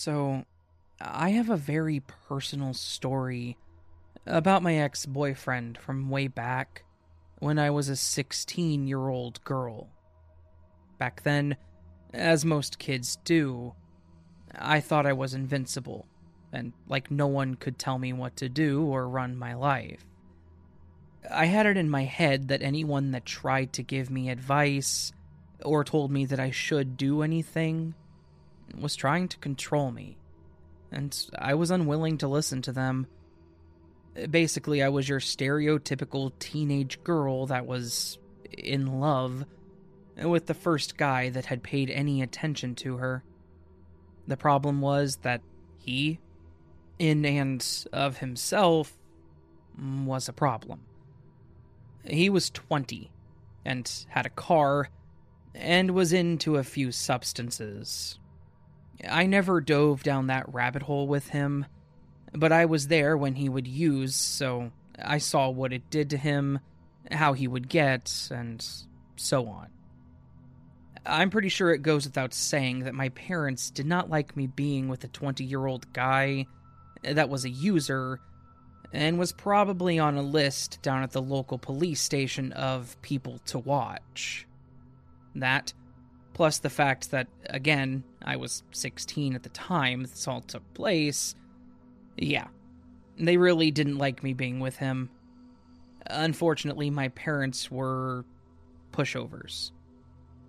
So, I have a very personal story about my ex-boyfriend from way back when I was a 16-year-old girl. Back then, as most kids do, I thought I was invincible, and like no one could tell me what to do or run my life. I had it in my head that anyone that tried to give me advice or told me that I should do anything was trying to control me, and I was unwilling to listen to them. Basically, I was your stereotypical teenage girl that was in love with the first guy that had paid any attention to her. The problem was that he, in and of himself, was a problem. He was 20, and had a car, and was into a few substances. I never dove down that rabbit hole with him, but I was there when he would use, so I saw what it did to him, how he would get, and so on. I'm pretty sure it goes without saying that my parents did not like me being with a 20-year-old guy that was a user and was probably on a list down at the local police station of people to watch. That, plus the fact that, again, I was 16 at the time this all took place, yeah, they really didn't like me being with him. Unfortunately, my parents were pushovers.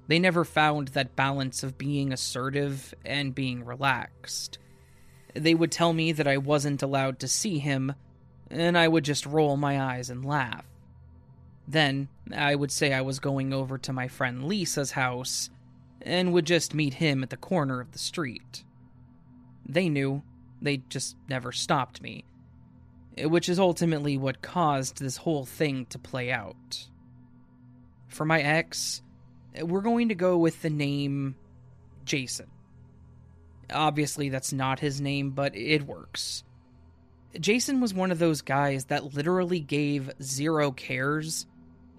They never found that balance of being assertive and being relaxed. They would tell me that I wasn't allowed to see him, and I would just roll my eyes and laugh. Then, I would say I was going over to my friend Lisa's house, and would just meet him at the corner of the street. They knew, they just never stopped me, which is ultimately what caused this whole thing to play out. For my ex, we're going to go with the name Jason. Obviously, that's not his name, but it works. Jason was one of those guys that literally gave zero cares,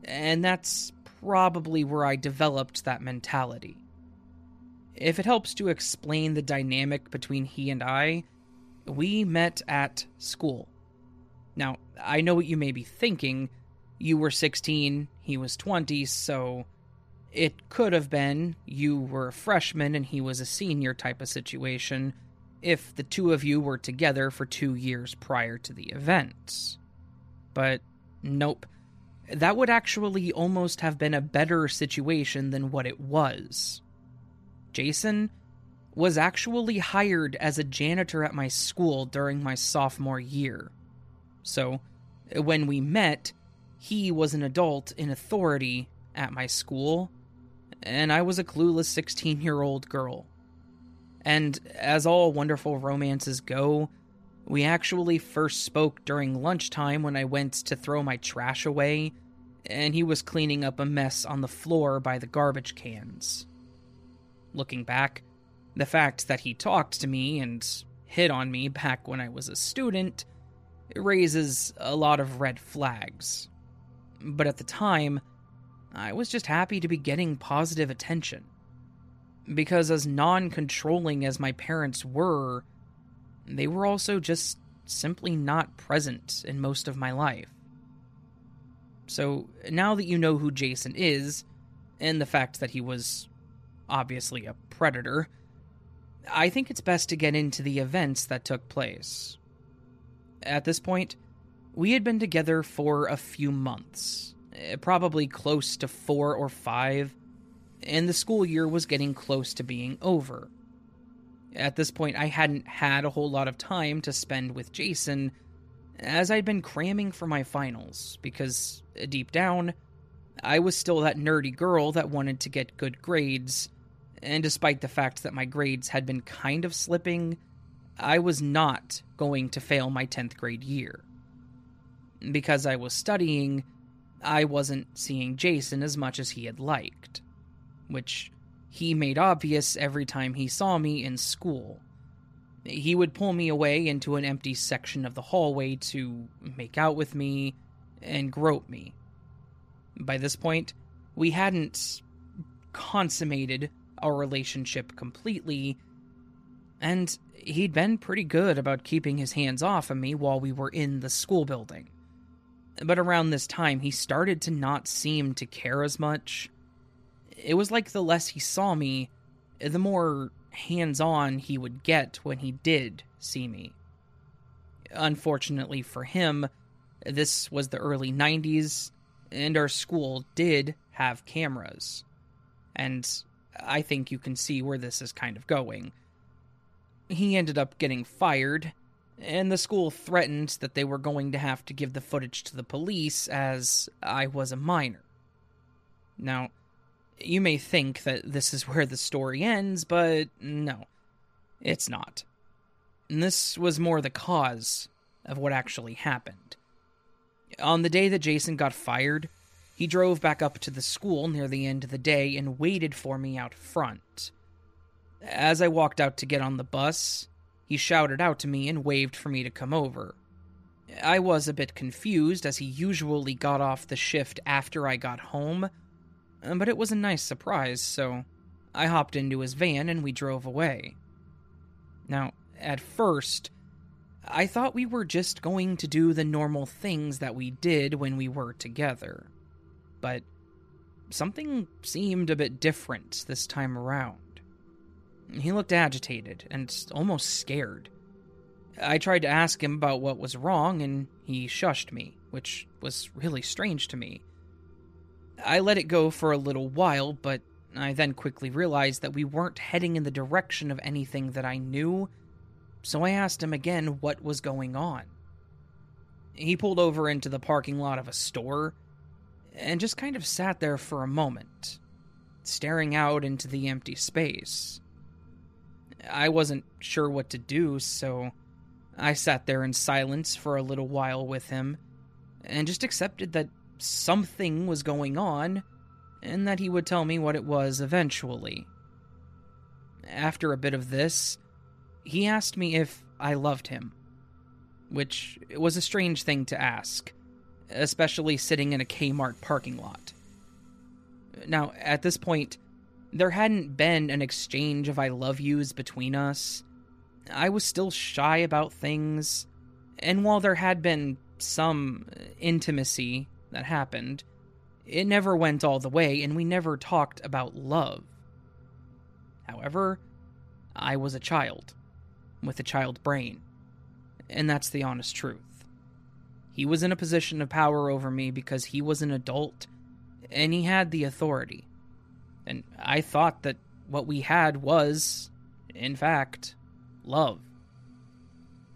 and that's probably where I developed that mentality. If it helps to explain the dynamic between he and I, we met at school. Now, I know what you may be thinking. You were 16, he was 20, so it could have been you were a freshman and he was a senior type of situation, if the two of you were together for 2 years prior to the event. But nope, that would actually almost have been a better situation than what it was. Jason was actually hired as a janitor at my school during my sophomore year. So, when we met, he was an adult in authority at my school, and I was a clueless 16-year-old girl. And as all wonderful romances go, we actually first spoke during lunchtime when I went to throw my trash away, and he was cleaning up a mess on the floor by the garbage cans. Looking back, the fact that he talked to me and hit on me back when I was a student raises a lot of red flags. But at the time, I was just happy to be getting positive attention. Because as non-controlling as my parents were, they were also just simply not present in most of my life. So, now that you know who Jason is, and the fact that he was obviously a predator, I think it's best to get into the events that took place. At this point, we had been together for a few months, probably close to 4 or 5, and the school year was getting close to being over. At this point, I hadn't had a whole lot of time to spend with Jason, as I'd been cramming for my finals, because deep down, I was still that nerdy girl that wanted to get good grades, and despite the fact that my grades had been kind of slipping, I was not going to fail my 10th grade year. Because I was studying, I wasn't seeing Jason as much as he had liked, which he made obvious every time he saw me in school. He would pull me away into an empty section of the hallway to make out with me and grope me. By this point, we hadn't consummated our relationship completely, and he'd been pretty good about keeping his hands off of me while we were in the school building. But around this time, he started to not seem to care as much. It was like the less he saw me, the more hands-on he would get when he did see me. Unfortunately for him, this was the early 90s, and our school did have cameras. And I think you can see where this is kind of going. He ended up getting fired, and the school threatened that they were going to have to give the footage to the police as I was a minor. Now, you may think that this is where the story ends, but no, it's not. This was more the cause of what actually happened. On the day that Jason got fired, he drove back up to the school near the end of the day and waited for me out front. As I walked out to get on the bus, he shouted out to me and waved for me to come over. I was a bit confused, as he usually got off the shift after I got home, but it was a nice surprise, so I hopped into his van and we drove away. Now, at first, I thought we were just going to do the normal things that we did when we were together, but something seemed a bit different this time around. He looked agitated and almost scared. I tried to ask him about what was wrong, and he shushed me, which was really strange to me. I let it go for a little while, but I then quickly realized that we weren't heading in the direction of anything that I knew, so I asked him again what was going on. He pulled over into the parking lot of a store and just kind of sat there for a moment, staring out into the empty space. I wasn't sure what to do, so I sat there in silence for a little while with him and just accepted that something was going on and that he would tell me what it was eventually. After a bit of this, he asked me if I loved him, which was a strange thing to ask, especially sitting in a Kmart parking lot. Now, at this point, there hadn't been an exchange of I love yous between us. I was still shy about things, and while there had been some intimacy that happened, it never went all the way, and we never talked about love. However, I was a child, with a child brain, and that's the honest truth. He was in a position of power over me because he was an adult, and he had the authority. And I thought that what we had was, in fact, love.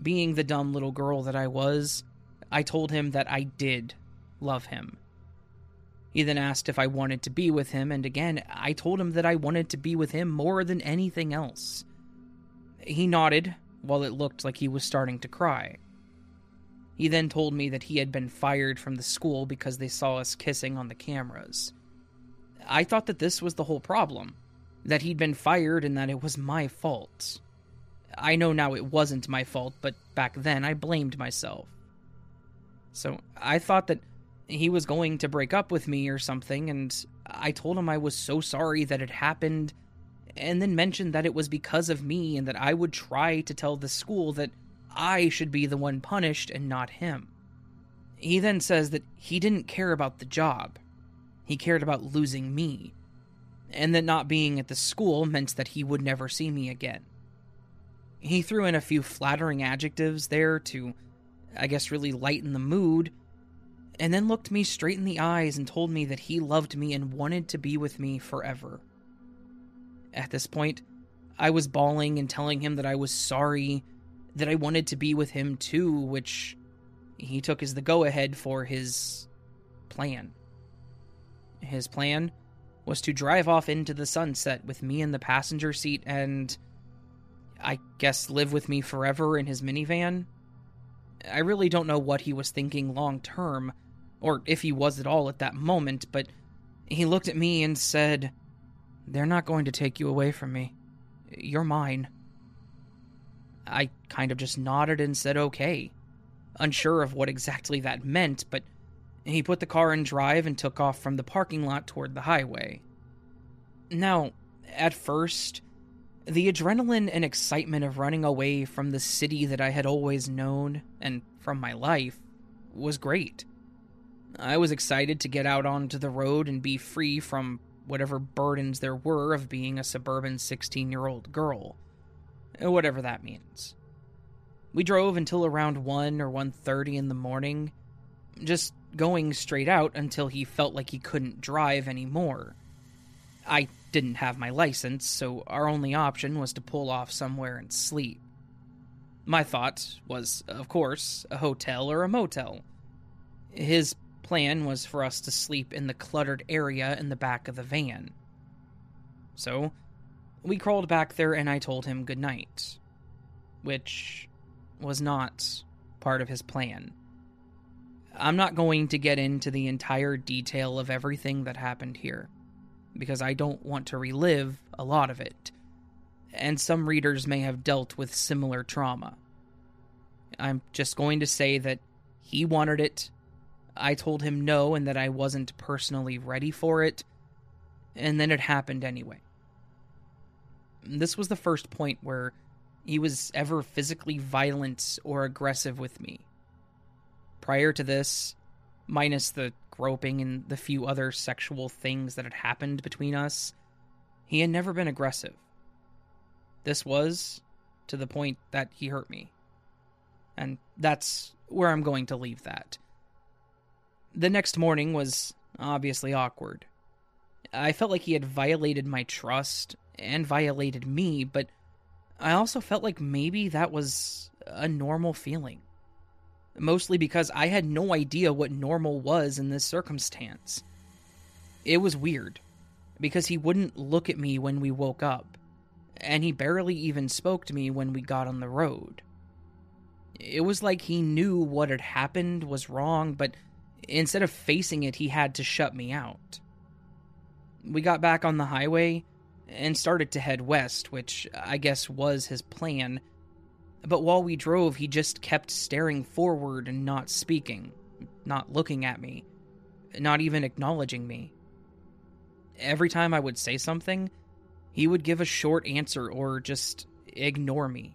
Being the dumb little girl that I was, I told him that I did love him. He then asked if I wanted to be with him, and again, I told him that I wanted to be with him more than anything else. He nodded, while it looked like he was starting to cry. He then told me that he had been fired from the school because they saw us kissing on the cameras. I thought that this was the whole problem, that he'd been fired and that it was my fault. I know now it wasn't my fault, but back then I blamed myself. So I thought that he was going to break up with me or something, and I told him I was so sorry that it happened, and then mentioned that it was because of me and that I would try to tell the school that I should be the one punished and not him. He then says that he didn't care about the job. He cared about losing me, and that not being at the school meant that he would never see me again. He threw in a few flattering adjectives there to, I guess, really lighten the mood, and then looked me straight in the eyes and told me that he loved me and wanted to be with me forever. At this point, I was bawling and telling him that I was sorry, that I wanted to be with him too, which he took as the go-ahead for his plan. His plan was to drive off into the sunset with me in the passenger seat and, I guess, live with me forever in his minivan. I really don't know what he was thinking long term, or if he was at all at that moment, but he looked at me and said, "They're not going to take you away from me. You're mine." I kind of just nodded and said okay, unsure of what exactly that meant, but he put the car in drive and took off from the parking lot toward the highway. Now, at first, The adrenaline and excitement of running away from the city that I had always known, and from my life, was great. I was excited to get out onto the road and be free from whatever burdens there were of being a suburban 16-year-old girl, whatever that means. We drove until around 1 or 1:30 in the morning, just going straight out until he felt like he couldn't drive anymore. I didn't have my license, so our only option was to pull off somewhere and sleep. My thought was, of course, a hotel or a motel. His plan was for us to sleep in the cluttered area in the back of the van. So, we crawled back there and I told him goodnight, which was not part of his plan. I'm not going to get into the entire detail of everything that happened here, because I don't want to relive a lot of it, and some readers may have dealt with similar trauma. I'm just going to say that he wanted it, I told him no and that I wasn't personally ready for it, and then it happened anyway. This was the first point where he was ever physically violent or aggressive with me. Prior to this, minus the groping and the few other sexual things that had happened between us, he had never been aggressive. This was to the point that he hurt me. And that's where I'm going to leave that. The next morning was obviously awkward. I felt like he had violated my trust and violated me, but I also felt like maybe that was a normal feeling. Mostly because I had no idea what normal was in this circumstance. It was weird, because he wouldn't look at me when we woke up, and he barely even spoke to me when we got on the road. It was like he knew what had happened was wrong, but instead of facing it, he had to shut me out. We got back on the highway and started to head west, which I guess was his plan. But while we drove, he just kept staring forward and not speaking, not looking at me, not even acknowledging me. Every time I would say something, he would give a short answer or just ignore me.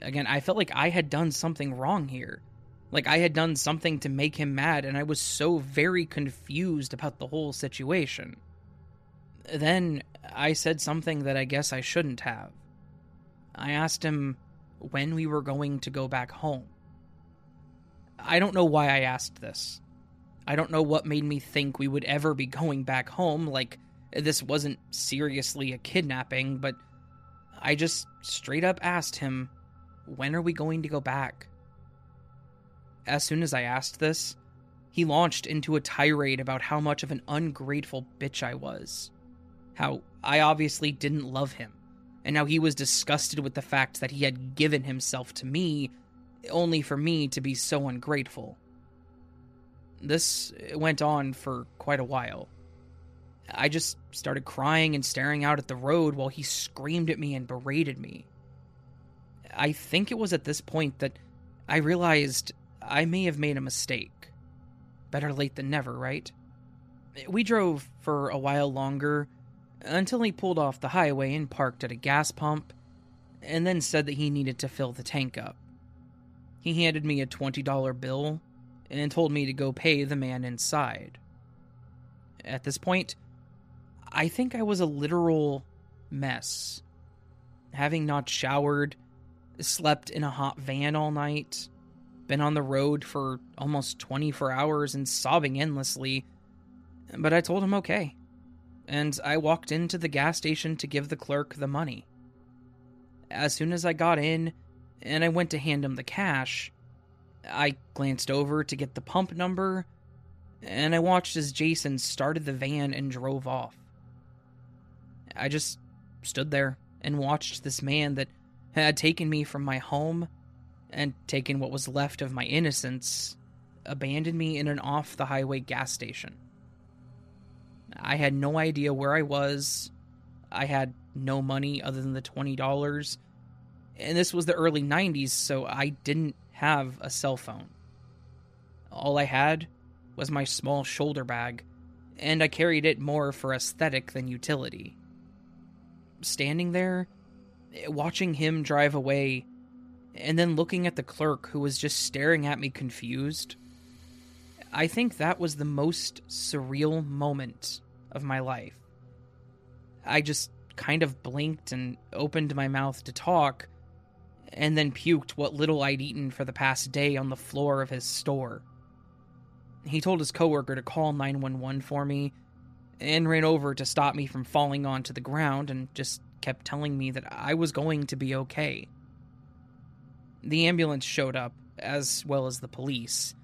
Again, I felt like I had done something wrong here. Like I had done something to make him mad, and I was so very confused about the whole situation. Then I said something that I guess I shouldn't have. I asked him when we were going to go back home. I don't know why I asked this. I don't know what made me think we would ever be going back home, like this wasn't seriously a kidnapping, but I just straight up asked him, when are we going to go back? As soon as I asked this, he launched into a tirade about how much of an ungrateful bitch I was. How I obviously didn't love him, and how he was disgusted with the fact that he had given himself to me, only for me to be so ungrateful. This went on for quite a while. I just started crying and staring out at the road while he screamed at me and berated me. I think it was at this point that I realized I may have made a mistake. Better late than never, right? We drove for a while longer, until he pulled off the highway and parked at a gas pump, and then said that he needed to fill the tank up. He handed me a $20 bill and told me to go pay the man inside. At this point, I think I was a literal mess. Having not showered, slept in a hot van all night, been on the road for almost 24 hours and sobbing endlessly, but I told him okay, and I walked into the gas station to give the clerk the money. As soon as I got in, and I went to hand him the cash, I glanced over to get the pump number, and I watched as Jason started the van and drove off. I just stood there and watched this man that had taken me from my home, and taken what was left of my innocence, abandon me in an off-the-highway gas station. I had no idea where I was, I had no money other than the $20, and this was the early 90s, so I didn't have a cell phone. All I had was my small shoulder bag, and I carried it more for aesthetic than utility. standing there, watching him drive away, and then looking at the clerk who was just staring at me confused, I think that was the most surreal moment of my life. I just kind of blinked and opened my mouth to talk, and then puked what little I'd eaten for the past day on the floor of his store. He told his coworker to call 911 for me, and ran over to stop me from falling onto the ground and just kept telling me that I was going to be okay. The ambulance showed up, as well as the police,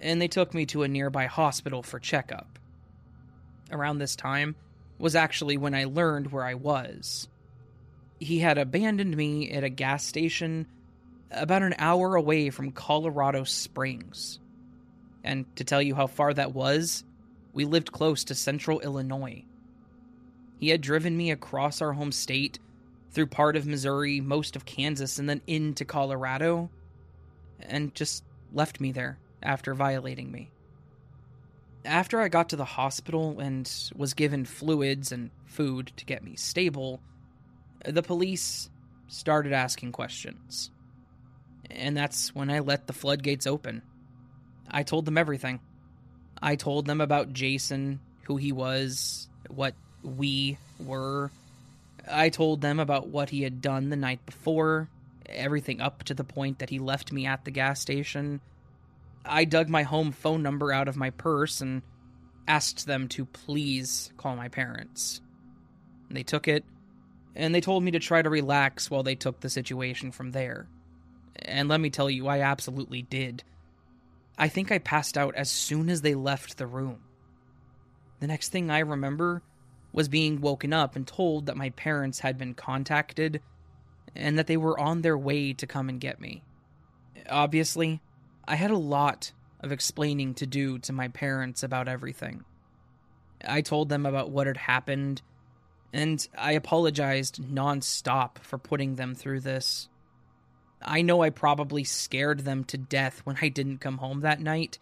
and they took me to a nearby hospital for checkup. Around this time was actually when I learned where I was. He had abandoned me at a gas station about an hour away from Colorado Springs. And to tell you how far that was, we lived close to central Illinois. He had driven me across our home state, through part of Missouri, most of Kansas, and then into Colorado, and just left me there after violating me. After I got to the hospital and was given fluids and food to get me stable, the police started asking questions. And that's when I let the floodgates open. I told them everything. I told them about Jason, who he was, what we were. I told them about what he had done the night before, everything up to the point that he left me at the gas station. I dug my home phone number out of my purse and asked them to please call my parents. They took it, and they told me to try to relax while they took the situation from there. And let me tell you, I absolutely did. I think I passed out as soon as they left the room. The next thing I remember was being woken up and told that my parents had been contacted and that they were on their way to come and get me. Obviously, I had a lot of explaining to do to my parents about everything. I told them about what had happened, and I apologized nonstop for putting them through this. I know I probably scared them to death when I didn't come home that night,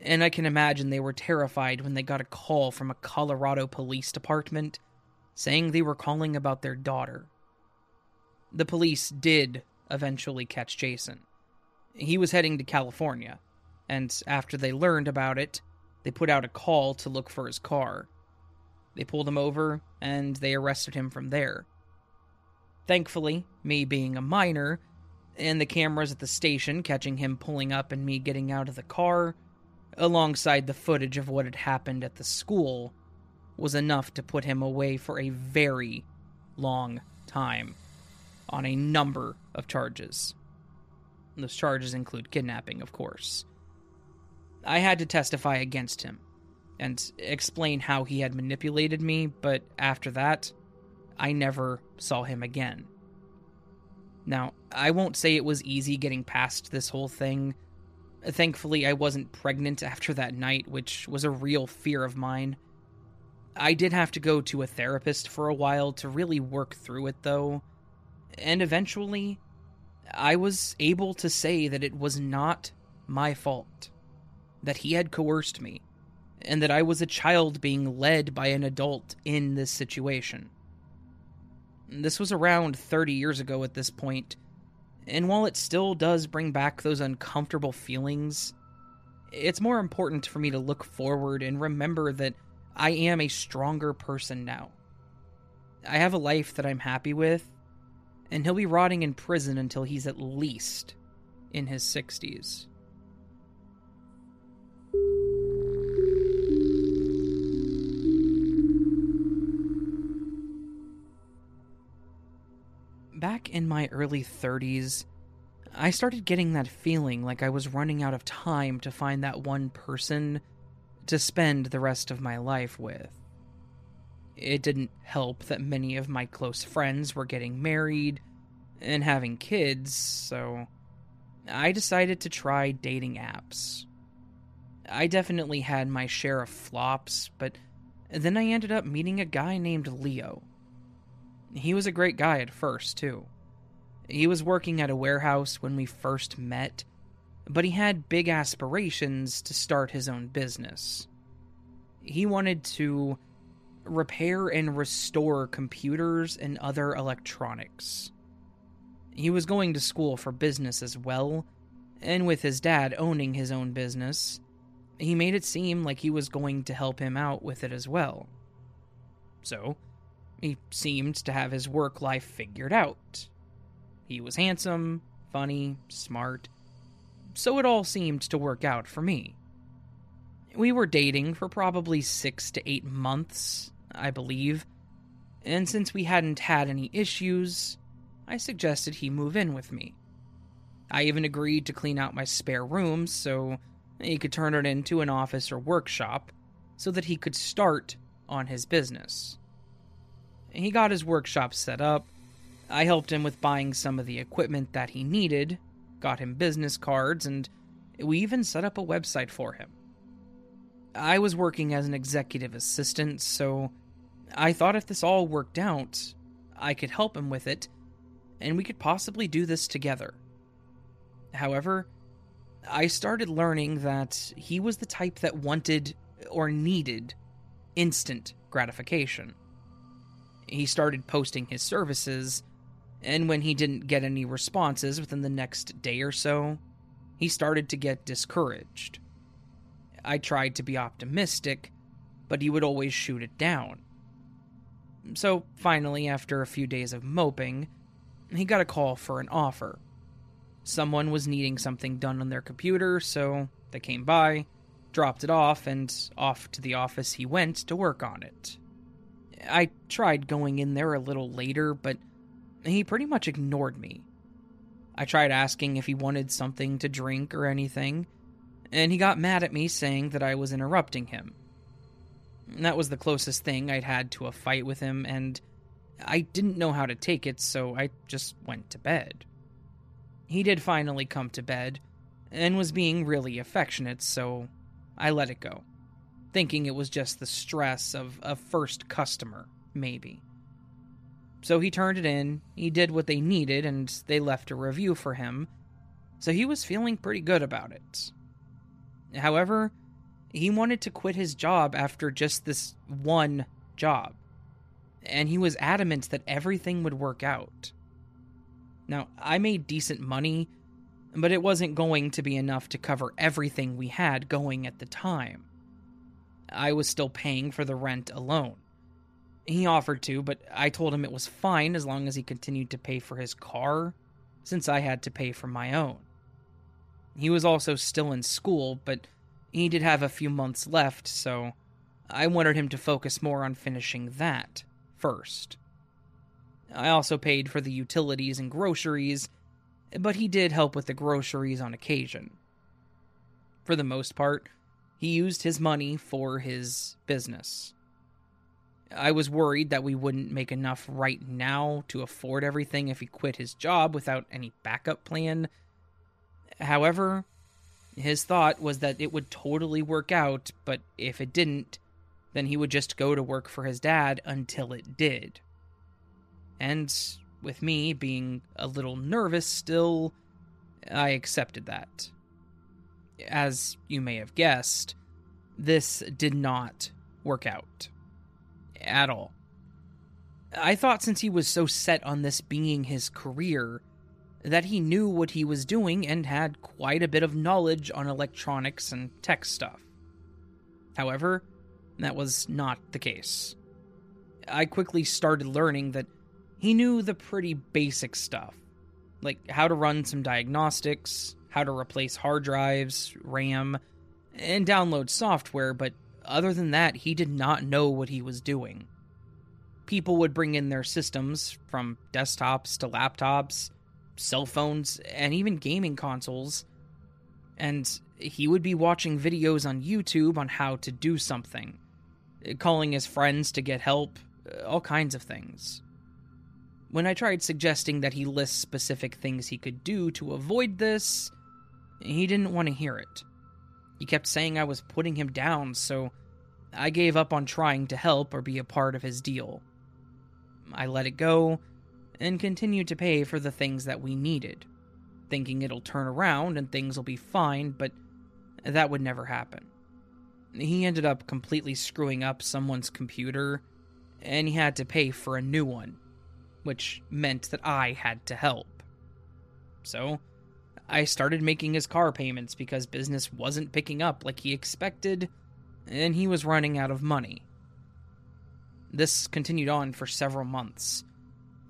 and I can imagine they were terrified when they got a call from a Colorado police department saying they were calling about their daughter. The police did eventually catch Jason. He was heading to California, and after they learned about it, they put out a call to look for his car. They pulled him over, and they arrested him from there. Thankfully, me being a minor, and the cameras at the station catching him pulling up and me getting out of the car, alongside the footage of what had happened at the school, was enough to put him away for a very long time on a number of charges. Those charges include kidnapping, of course. I had to testify against him and explain how he had manipulated me, but after that, I never saw him again. Now, I won't say it was easy getting past this whole thing. Thankfully, I wasn't pregnant after that night, which was a real fear of mine. I did have to go to a therapist for a while to really work through it, though, and eventually, I was able to say that it was not my fault, that he had coerced me, and that I was a child being led by an adult in this situation. This was around 30 years ago at this point, and while it still does bring back those uncomfortable feelings, it's more important for me to look forward and remember that I am a stronger person now. I have a life that I'm happy with, and he'll be rotting in prison until he's at least in his 60s. Back in my early 30s, I started getting that feeling like I was running out of time to find that one person to spend the rest of my life with. It didn't help that many of my close friends were getting married and having kids, so I decided to try dating apps. I definitely had my share of flops, but then I ended up meeting a guy named Leo. He was a great guy at first, too. He was working at a warehouse when we first met, but he had big aspirations to start his own business. He wanted to repair and restore computers and other electronics. He was going to school for business as well, and with his dad owning his own business, he made it seem like he was going to help him out with it as well. So, he seemed to have his work life figured out. He was handsome, funny, smart, so it all seemed to work out for me. We were dating for probably 6 to 8 months, I believe, and since we hadn't had any issues, I suggested he move in with me. I even agreed to clean out my spare room so he could turn it into an office or workshop so that he could start on his business. He got his workshop set up. I helped him with buying some of the equipment that he needed, got him business cards, and we even set up a website for him. I was working as an executive assistant, so I thought if this all worked out, I could help him with it, and we could possibly do this together. However, I started learning that he was the type that wanted or needed instant gratification. He started posting his services, and when he didn't get any responses within the next day or so, he started to get discouraged. I tried to be optimistic, but he would always shoot it down. So finally, after a few days of moping, he got a call for an offer. Someone was needing something done on their computer, so they came by, dropped it off, and off to the office he went to work on it. I tried going in there a little later, but he pretty much ignored me. I tried asking if he wanted something to drink or anything, and he got mad at me saying that I was interrupting him. That was the closest thing I'd had to a fight with him, and I didn't know how to take it, so I just went to bed. He did finally come to bed, and was being really affectionate, so I let it go, thinking it was just the stress of a first customer, maybe. So he turned it in, he did what they needed, and they left a review for him, so he was feeling pretty good about it. However, he wanted to quit his job after just this one job, and he was adamant that everything would work out. Now, I made decent money, but it wasn't going to be enough to cover everything we had going at the time. I was still paying for the rent alone. He offered to, but I told him it was fine as long as he continued to pay for his car, since I had to pay for my own. He was also still in school, but he did have a few months left, so I wanted him to focus more on finishing that first. I also paid for the utilities and groceries, but he did help with the groceries on occasion. For the most part, he used his money for his business. I was worried that we wouldn't make enough right now to afford everything if he quit his job without any backup plan. However, his thought was that it would totally work out, but if it didn't, then he would just go to work for his dad until it did. And with me being a little nervous still, I accepted that. As you may have guessed, this did not work out. At all. I thought since he was so set on this being his career, that he knew what he was doing and had quite a bit of knowledge on electronics and tech stuff. However, that was not the case. I quickly started learning that he knew the pretty basic stuff, like how to run some diagnostics, how to replace hard drives, RAM, and download software, but other than that, he did not know what he was doing. People would bring in their systems, from desktops to laptops, cell phones, and even gaming consoles, and he would be watching videos on YouTube on how to do something, calling his friends to get help, all kinds of things. When I tried suggesting that he list specific things he could do to avoid this, he didn't want to hear it. He kept saying I was putting him down, so I gave up on trying to help or be a part of his deal. I let it go and continued to pay for the things that we needed, thinking it'll turn around and things will be fine, but that would never happen. he ended up completely screwing up someone's computer, and he had to pay for a new one, which meant that I had to help. So, I started making his car payments because business wasn't picking up like he expected, and he was running out of money. This continued on for several months.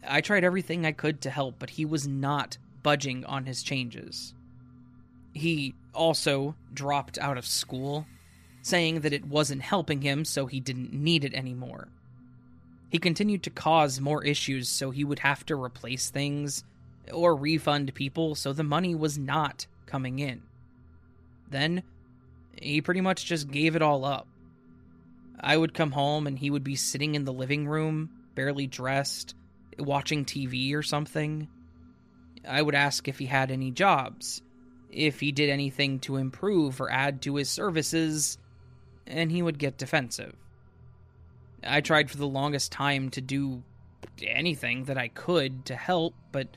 I tried everything I could to help, but he was not budging on his changes. He also dropped out of school, saying that it wasn't helping him, so he didn't need it anymore. He continued to cause more issues, so he would have to replace things or refund people, so the money was not coming in. Then, he pretty much just gave it all up. I would come home and he would be sitting in the living room, barely dressed, watching TV or something. I would ask if he had any jobs, if he did anything to improve or add to his services, and he would get defensive. I tried for the longest time to do anything that I could to help, but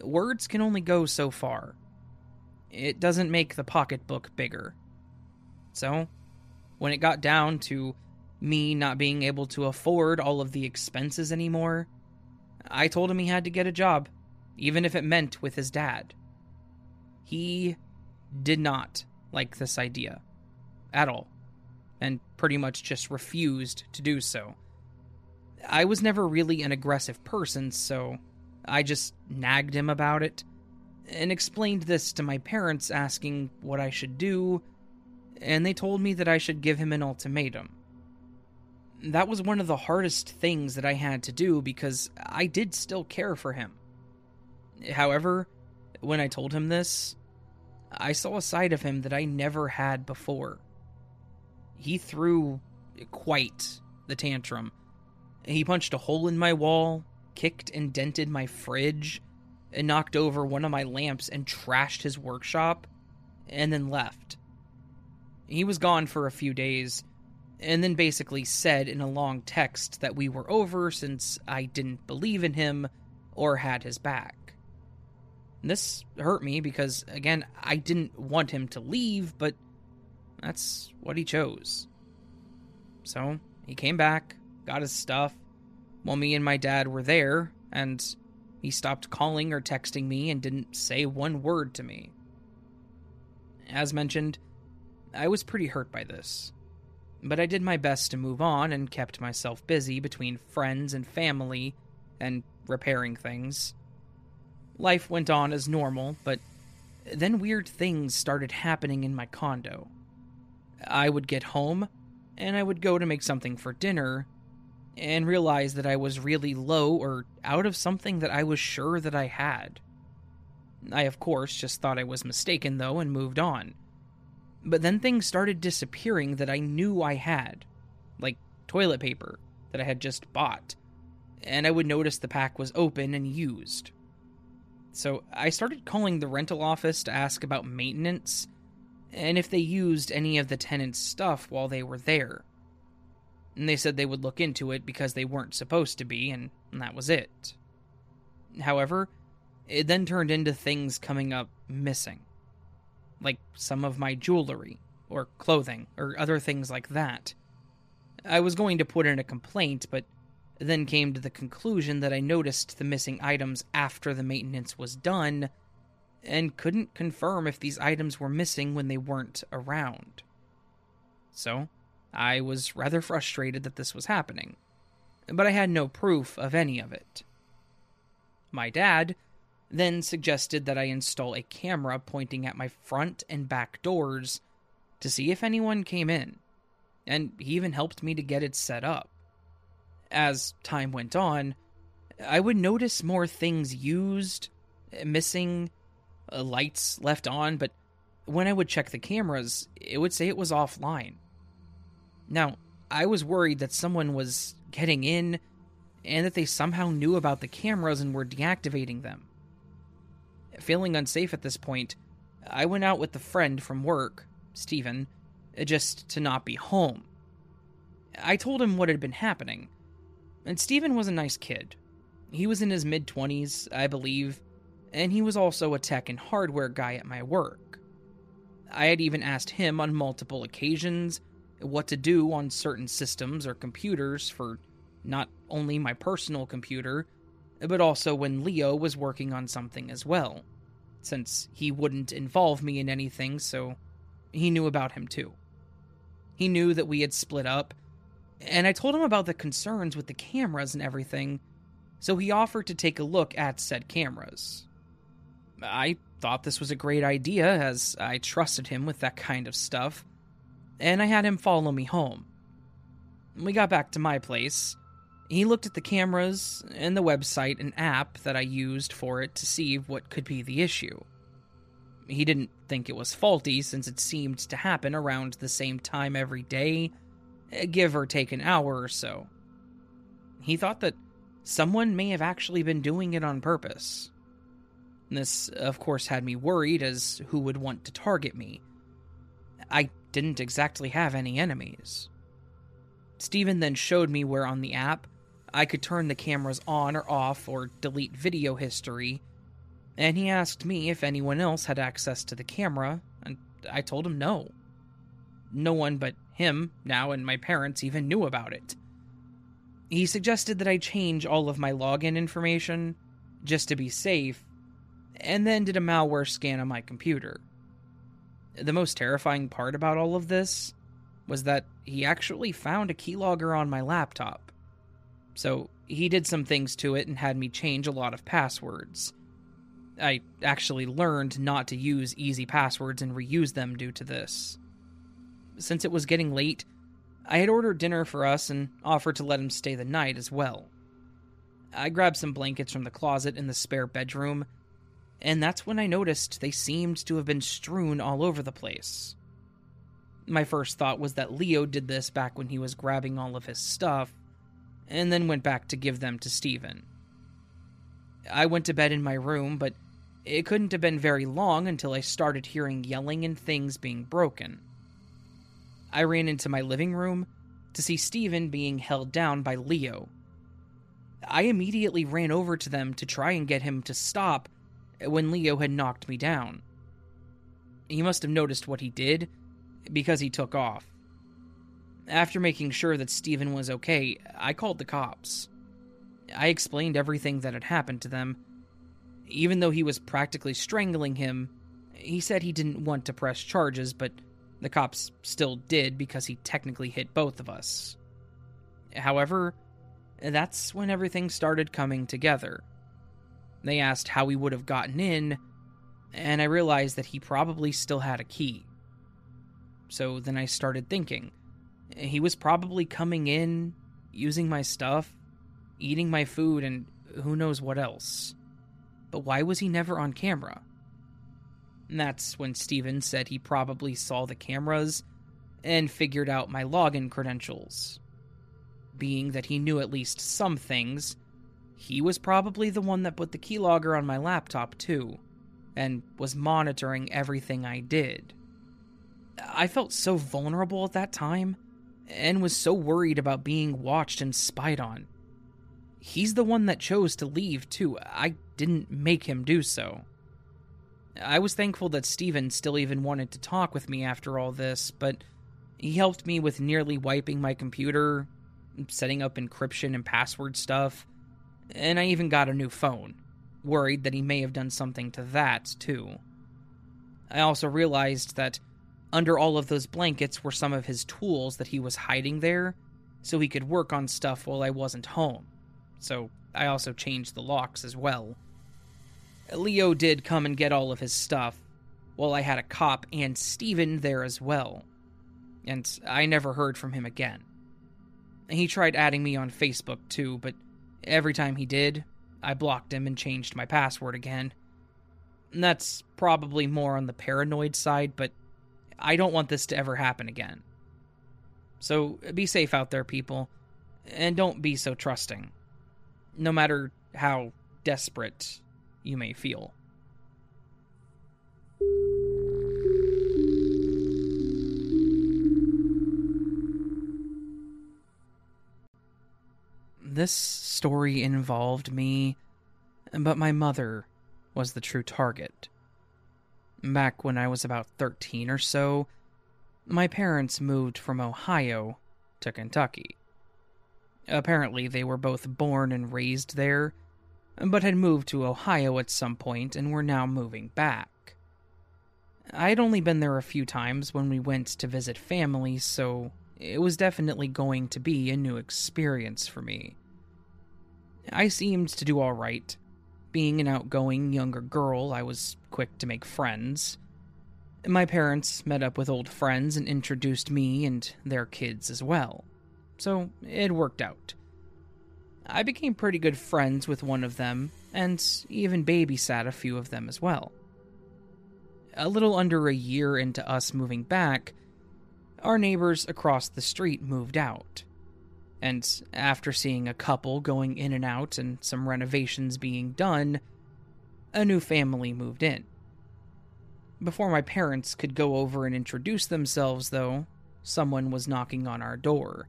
words can only go so far. It doesn't make the pocketbook bigger. So, when it got down to me not being able to afford all of the expenses anymore, I told him he had to get a job, even if it meant with his dad. He did not like this idea at all, and pretty much just refused to do so. I was never really an aggressive person, so I just nagged him about it, and explained this to my parents, asking what I should do, and they told me that I should give him an ultimatum. That was one of the hardest things that I had to do because I did still care for him. However, when I told him this, I saw a side of him that I never had before. He threw quite the tantrum. He punched a hole in my wall, kicked and dented my fridge, and knocked over one of my lamps and trashed his workshop, and then left. He was gone for a few days, and then basically said in a long text that we were over since I didn't believe in him or had his back. This hurt me because, again, I didn't want him to leave, but that's what he chose. So, he came back, got his stuff, while me and my dad were there, and he stopped calling or texting me and didn't say one word to me. As mentioned, I was pretty hurt by this, but I did my best to move on and kept myself busy between friends and family and repairing things. Life went on as normal, but then weird things started happening in my condo. I would get home, and I would go to make something for dinner, and realize that I was really low or out of something that I was sure that I had. I, of course, just thought I was mistaken, though, and moved on. But then things started disappearing that I knew I had, like toilet paper that I had just bought, and I would notice the pack was open and used. So I started calling the rental office to ask about maintenance, and if they used any of the tenant's stuff while they were there. And they said they would look into it because they weren't supposed to be, and that was it. However, it then turned into things coming up missing, like some of my jewelry, or clothing, or other things like that. I was going to put in a complaint, but then came to the conclusion that I noticed the missing items after the maintenance was done, and couldn't confirm if these items were missing when they weren't around. So, I was rather frustrated that this was happening, but I had no proof of any of it. My dad then suggested that I install a camera pointing at my front and back doors to see if anyone came in, and he even helped me to get it set up. As time went on, I would notice more things used, missing, lights left on, but when I would check the cameras, it would say it was offline. Now, I was worried that someone was getting in, and that they somehow knew about the cameras and were deactivating them. Feeling unsafe at this point, I went out with a friend from work, Steven, just to not be home. I told him what had been happening, and Steven was a nice kid. He was in his mid-20s, I believe, and he was also a tech and hardware guy at my work. I had even asked him on multiple occasions what to do on certain systems or computers for not only my personal computer, but also when Leo was working on something as well, since he wouldn't involve me in anything, so he knew about him too. He knew that we had split up, and I told him about the concerns with the cameras and everything, so he offered to take a look at said cameras. I thought this was a great idea, as I trusted him with that kind of stuff, and I had him follow me home. We got back to my place. He looked at the cameras and the website and app that I used for it to see what could be the issue. He didn't think it was faulty, since it seemed to happen around the same time every day, give or take an hour or so. He thought that someone may have actually been doing it on purpose. This, of course, had me worried, as who would want to target me? I didn't exactly have any enemies. Steven then showed me where on the app I could turn the cameras on or off or delete video history, and he asked me if anyone else had access to the camera, and I told him no. No one but him now and my parents even knew about it. He suggested that I change all of my login information, just to be safe, and then did a malware scan on my computer. The most terrifying part about all of this was that he actually found a keylogger on my laptop. So he did some things to it and had me change a lot of passwords. I actually learned not to use easy passwords and reuse them due to this. Since it was getting late, I had ordered dinner for us and offered to let him stay the night as well. I grabbed some blankets from the closet in the spare bedroom, and that's when I noticed they seemed to have been strewn all over the place. My first thought was that Leo did this back when he was grabbing all of his stuff, and then went back to give them to Steven. I went to bed in my room, but it couldn't have been very long until I started hearing yelling and things being broken. I ran into my living room to see Steven being held down by Leo. I immediately ran over to them to try and get him to stop when Leo had knocked me down. He must have noticed what he did, because he took off. After making sure that Steven was okay, I called the cops. I explained everything that had happened to them. Even though he was practically strangling him, he said he didn't want to press charges, but the cops still did because he technically hit both of us. However, that's when everything started coming together. They asked how we would have gotten in, and I realized that he probably still had a key. So then I started thinking, he was probably coming in, using my stuff, eating my food, and who knows what else. But why was he never on camera? And that's when Steven said he probably saw the cameras and figured out my login credentials. Being that he knew at least some things, he was probably the one that put the keylogger on my laptop too, and was monitoring everything I did. I felt so vulnerable at that time, and was so worried about being watched and spied on. He's the one that chose to leave, too. I didn't make him do so. I was thankful that Steven still even wanted to talk with me after all this, but he helped me with nearly wiping my computer, setting up encryption and password stuff, and I even got a new phone, worried that he may have done something to that, too. I also realized that under all of those blankets were some of his tools that he was hiding there, so he could work on stuff while I wasn't home. So I also changed the locks as well. Leo did come and get all of his stuff, while I had a cop and Steven there as well. And I never heard from him again. He tried adding me on Facebook too, but every time he did, I blocked him and changed my password again. That's probably more on the paranoid side, but I don't want this to ever happen again. So be safe out there, people, and don't be so trusting, no matter how desperate you may feel. This story involved me, but my mother was the true target. Back when I was about 13 or so, my parents moved from Ohio to Kentucky. Apparently, they were both born and raised there, but had moved to Ohio at some point and were now moving back. I'd only been there a few times when we went to visit family, so it was definitely going to be a new experience for me. I seemed to do all right. Being an outgoing younger girl, I was quick to make friends. My parents met up with old friends and introduced me and their kids as well, so it worked out. I became pretty good friends with one of them, and even babysat a few of them as well. A little under a year into us moving back, our neighbors across the street moved out, and after seeing a couple going in and out and some renovations being done, a new family moved in. Before my parents could go over and introduce themselves, though, someone was knocking on our door.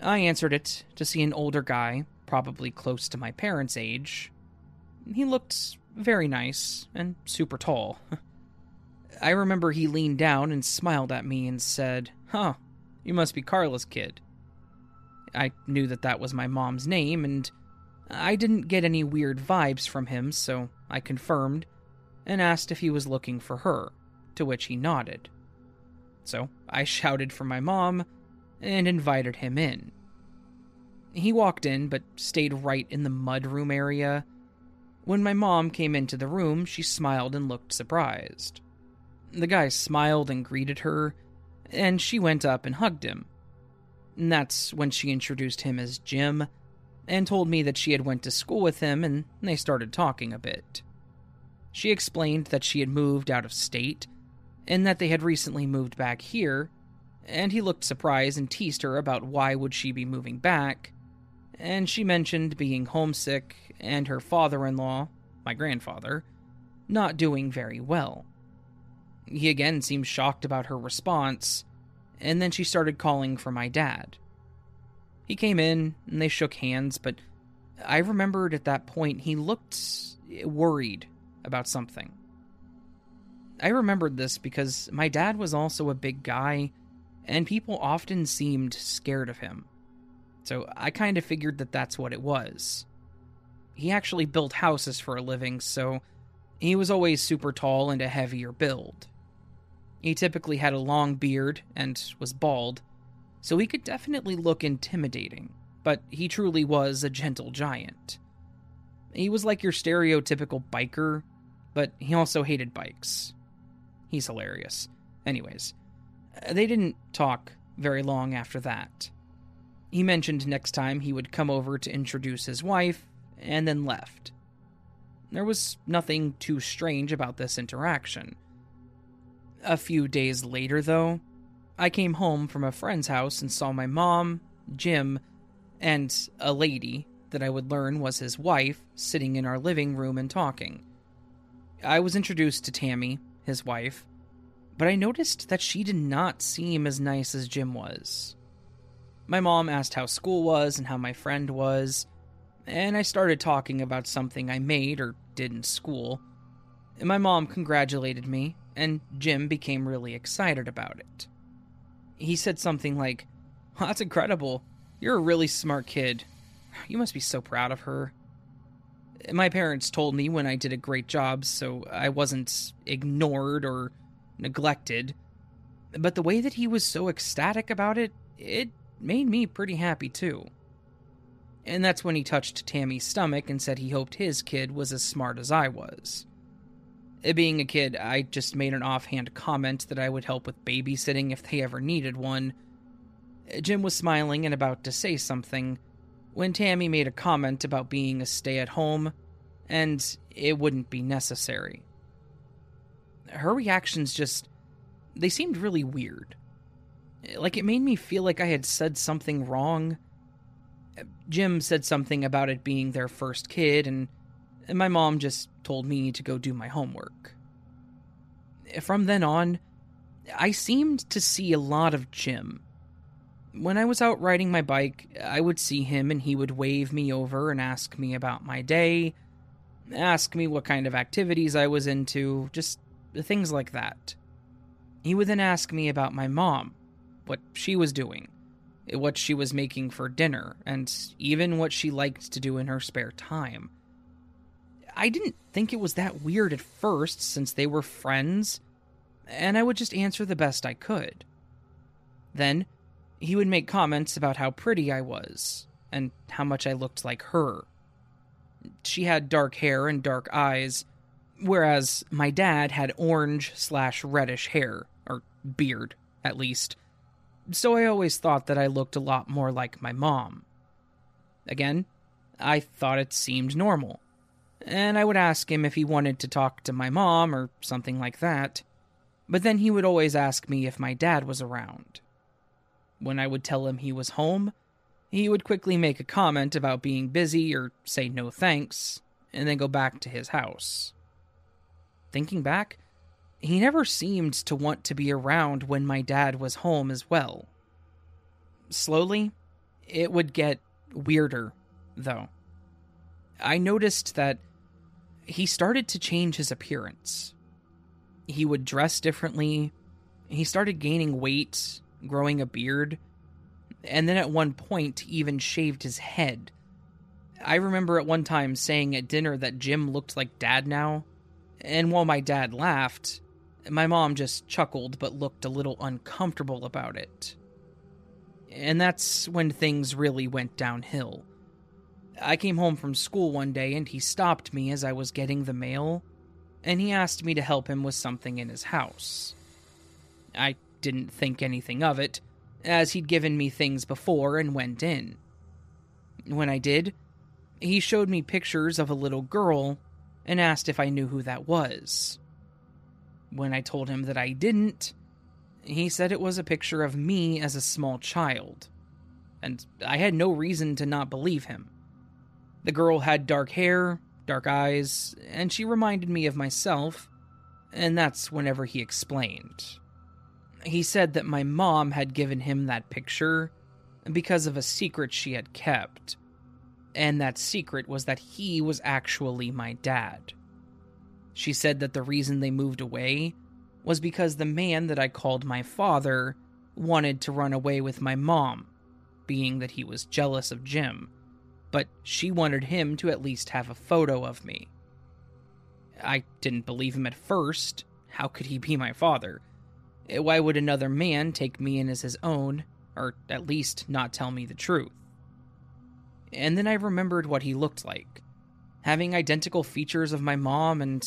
I answered it to see an older guy, probably close to my parents' age. He looked very nice and super tall. I remember he leaned down and smiled at me and said, "Huh, you must be Carla's kid." I knew that was my mom's name, and I didn't get any weird vibes from him, so I confirmed and asked if he was looking for her, to which he nodded. So I shouted for my mom and invited him in. He walked in, but stayed right in the mudroom area. When my mom came into the room, she smiled and looked surprised. The guy smiled and greeted her, and she went up and hugged him. And that's when she introduced him as Jim, and told me that she had went to school with him, and they started talking a bit. She explained that she had moved out of state, and that they had recently moved back here, and he looked surprised and teased her about why would she be moving back, and she mentioned being homesick and her father-in-law, my grandfather, not doing very well. He again seemed shocked about her response, and then she started calling for my dad. He came in, and they shook hands, but I remembered at that point he looked worried about something. I remembered this because my dad was also a big guy, and people often seemed scared of him. So I kind of figured that's what it was. He actually built houses for a living, so he was always super tall and a heavier build. He typically had a long beard and was bald, so he could definitely look intimidating, but he truly was a gentle giant. He was like your stereotypical biker, but he also hated bikes. He's hilarious. Anyways, they didn't talk very long after that. He mentioned next time he would come over to introduce his wife, and then left. There was nothing too strange about this interaction. A few days later, though, I came home from a friend's house and saw my mom, Jim, and a lady that I would learn was his wife sitting in our living room and talking. I was introduced to Tammy, his wife, but I noticed that she did not seem as nice as Jim was. My mom asked how school was and how my friend was, and I started talking about something I made or did in school. My mom congratulated me, and Jim became really excited about it. He said something like, "Oh, that's incredible. You're a really smart kid. You must be so proud of her." My parents told me when I did a great job, so I wasn't ignored or neglected, but the way that he was so ecstatic about it, it made me pretty happy too. And that's when he touched Tammy's stomach and said he hoped his kid was as smart as I was. Being a kid, I just made an offhand comment that I would help with babysitting if they ever needed one. Jim was smiling and about to say something when Tammy made a comment about being a stay-at-home and it wouldn't be necessary. Her reactions they seemed really weird. Like, it made me feel like I had said something wrong. Jim said something about it being their first kid, and my mom just told me to go do my homework. From then on, I seemed to see a lot of Jim. When I was out riding my bike, I would see him and he would wave me over and ask me about my day, ask me what kind of activities I was into, just things like that. He would then ask me about my mom, what she was doing, what she was making for dinner, and even what she liked to do in her spare time. I didn't think it was that weird at first, since they were friends, and I would just answer the best I could. Then, he would make comments about how pretty I was, and how much I looked like her. She had dark hair and dark eyes, whereas my dad had orange/reddish hair, or beard, at least, so I always thought that I looked a lot more like my mom. Again, I thought it seemed normal, and I would ask him if he wanted to talk to my mom or something like that, but then he would always ask me if my dad was around. When I would tell him he was home, he would quickly make a comment about being busy or say no thanks, and then go back to his house. Thinking back, he never seemed to want to be around when my dad was home as well. Slowly, it would get weirder, though. I noticed that he started to change his appearance. He would dress differently, he started gaining weight, growing a beard, and then at one point even shaved his head. I remember at one time saying at dinner that Jim looked like Dad now, and while my dad laughed, my mom just chuckled but looked a little uncomfortable about it. And that's when things really went downhill. I came home from school one day and he stopped me as I was getting the mail, and he asked me to help him with something in his house. I didn't think anything of it, as he'd given me things before and went in. When I did, he showed me pictures of a little girl and asked if I knew who that was. When I told him that I didn't, he said it was a picture of me as a small child, and I had no reason to not believe him. The girl had dark hair, dark eyes, and she reminded me of myself, and that's whenever he explained. He said that my mom had given him that picture because of a secret she had kept, and that secret was that he was actually my dad. She said that the reason they moved away was because the man that I called my father wanted to run away with my mom, being that he was jealous of Jim, but she wanted him to at least have a photo of me. I didn't believe him at first. How could he be my father? Why would another man take me in as his own, or at least not tell me the truth? And then I remembered what he looked like, having identical features of my mom, and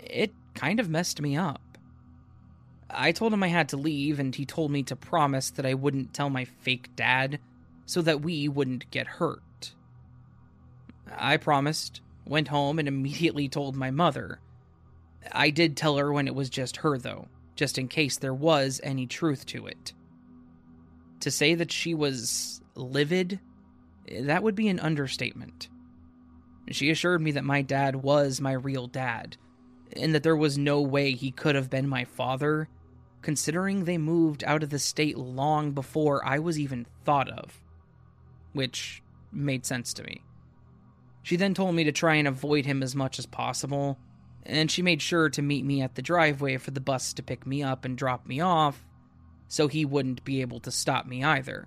it kind of messed me up. I told him I had to leave, and he told me to promise that I wouldn't tell my fake dad so that we wouldn't get hurt. I promised, went home, and immediately told my mother. I did tell her when it was just her, though, just in case there was any truth to it. To say that she was livid, that would be an understatement. She assured me that my dad was my real dad, and that there was no way he could have been my father, considering they moved out of the state long before I was even thought of, which made sense to me. She then told me to try and avoid him as much as possible, and she made sure to meet me at the driveway for the bus to pick me up and drop me off, so he wouldn't be able to stop me either,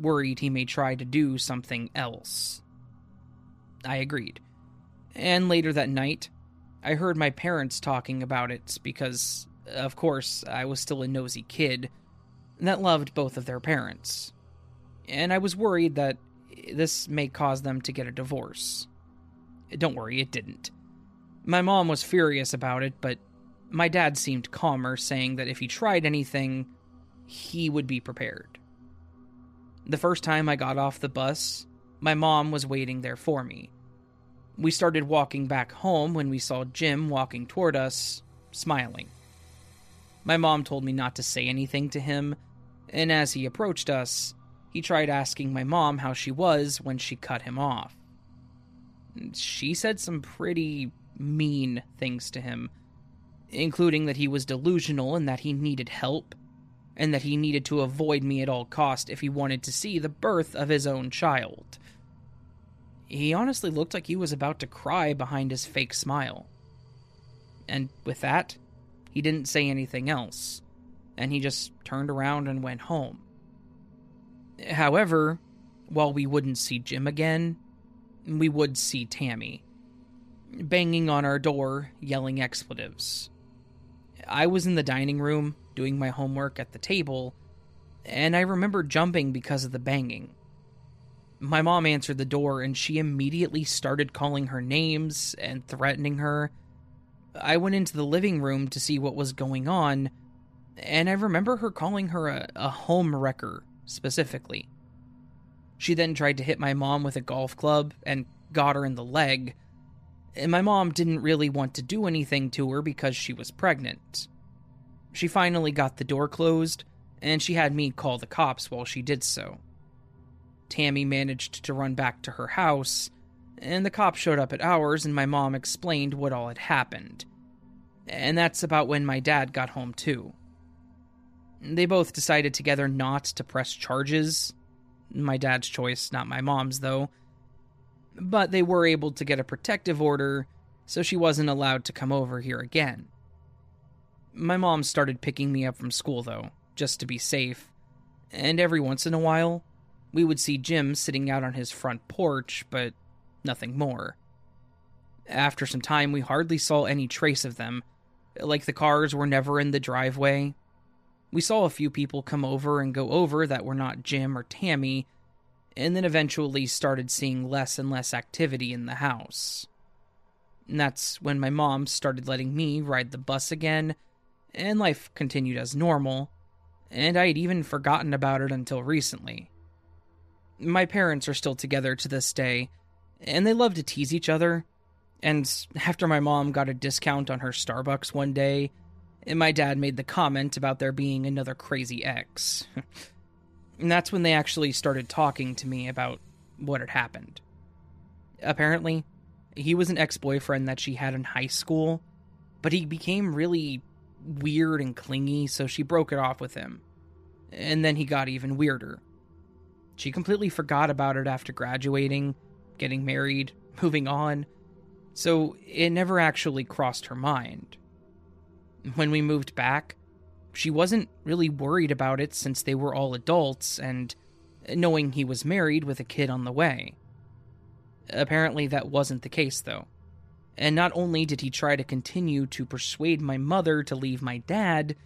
worried he may try to do something else. I agreed, and later that night, I heard my parents talking about it because, of course, I was still a nosy kid that loved both of their parents, and I was worried that this may cause them to get a divorce. Don't worry, it didn't. My mom was furious about it, but my dad seemed calmer, saying that if he tried anything, he would be prepared. The first time I got off the bus, my mom was waiting there for me. We started walking back home when we saw Jim walking toward us, smiling. My mom told me not to say anything to him, and as he approached us, he tried asking my mom how she was when she cut him off. She said some pretty mean things to him, including that he was delusional and that he needed help, and that he needed to avoid me at all cost if he wanted to see the birth of his own child. He honestly looked like he was about to cry behind his fake smile. And with that, He didn't say anything else, and he just turned around and went home. However, while we wouldn't see Jim again, we would see Tammy, banging on our door, yelling expletives. I was in the dining room, doing my homework at the table, and I remember jumping because of the banging. My mom answered the door, and she immediately started calling her names and threatening her. I went into the living room to see what was going on, and I remember her calling her a home wrecker, specifically. She then tried to hit my mom with a golf club and got her in the leg, and my mom didn't really want to do anything to her because she was pregnant. She finally got the door closed, and she had me call the cops while she did so. Tammy managed to run back to her house, and the cops showed up at ours, and my mom explained what all had happened. And that's about when my dad got home too. They both decided together not to press charges. My dad's choice, not my mom's though. But they were able to get a protective order, so she wasn't allowed to come over here again. My mom started picking me up from school though, just to be safe, and every once in a while, we would see Jim sitting out on his front porch, but nothing more. After some time, we hardly saw any trace of them, like the cars were never in the driveway. We saw a few people come over and go over that were not Jim or Tammy, and then eventually started seeing less and less activity in the house. And that's when my mom started letting me ride the bus again, and life continued as normal, and I had even forgotten about it until recently. My parents are still together to this day, and they love to tease each other, and after my mom got a discount on her Starbucks one day, and my dad made the comment about there being another crazy ex. And that's when they actually started talking to me about what had happened. Apparently, he was an ex-boyfriend that she had in high school, but he became really weird and clingy, so she broke it off with him. And then he got even weirder. She completely forgot about it after graduating, getting married, moving on, so it never actually crossed her mind. When we moved back, she wasn't really worried about it since they were all adults and knowing he was married with a kid on the way. Apparently that wasn't the case though, and not only did he try to continue to persuade my mother to leave my dad,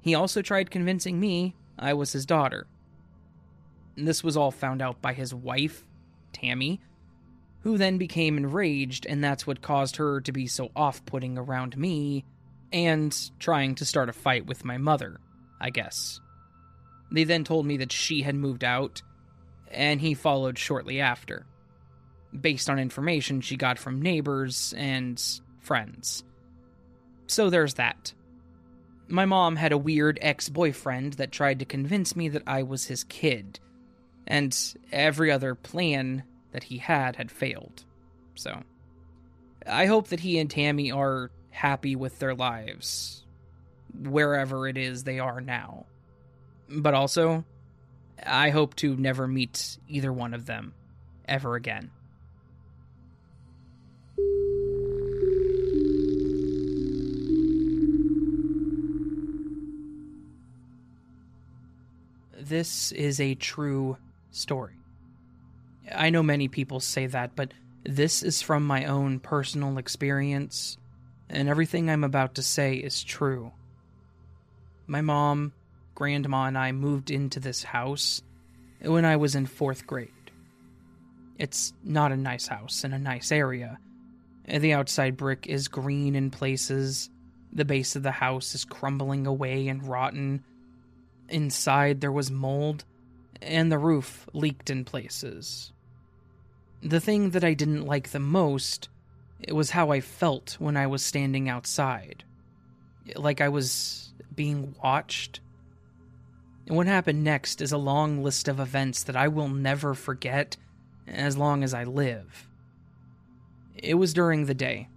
he also tried convincing me I was his daughter. This was all found out by his wife, Tammy, who then became enraged, and that's what caused her to be so off-putting around me and trying to start a fight with my mother, I guess. They then told me that she had moved out, and he followed shortly after, based on information she got from neighbors and friends. So there's that. My mom had a weird ex-boyfriend that tried to convince me that I was his kid, and every other plan that he had failed. So, I hope that he and Tammy are happy with their lives, wherever it is they are now. But also, I hope to never meet either one of them ever again. This is a true story. I know many people say that, but this is from my own personal experience, and everything I'm about to say is true. My mom, grandma, and I moved into this house when I was in 4th grade. It's not a nice house in a nice area. The outside brick is green in places. The base of the house is crumbling away and rotten. Inside there was mold, and the roof leaked in places. The thing that I didn't like the most, it was how I felt when I was standing outside. Like I was being watched. And what happened next is a long list of events that I will never forget as long as I live. It was during the day.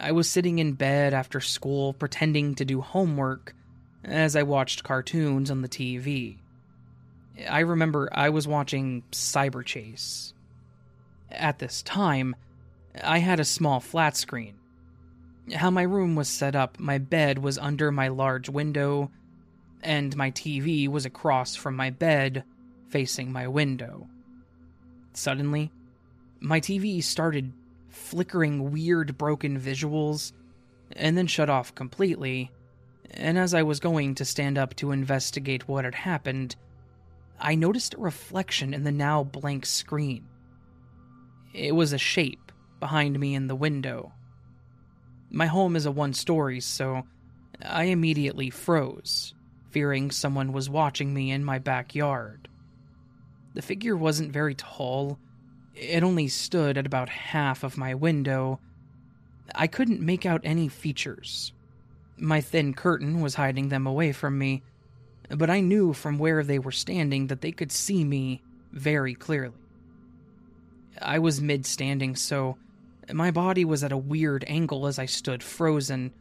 I was sitting in bed after school pretending to do homework as I watched cartoons on the TV. I remember I was watching Cyber Chase. At this time, I had a small flat screen. How my room was set up, my bed was under my large window, and my TV was across from my bed, facing my window. Suddenly, my TV started flickering weird broken visuals, and then shut off completely, and as I was going to stand up to investigate what had happened, I noticed a reflection in the now blank screen. It was a shape behind me in the window. My home is a one-story, so I immediately froze, fearing someone was watching me in my backyard. The figure wasn't very tall. It only stood at about half of my window. I couldn't make out any features. My thin curtain was hiding them away from me, but I knew from where they were standing that they could see me very clearly. I was mid-standing, so my body was at a weird angle as I stood frozen,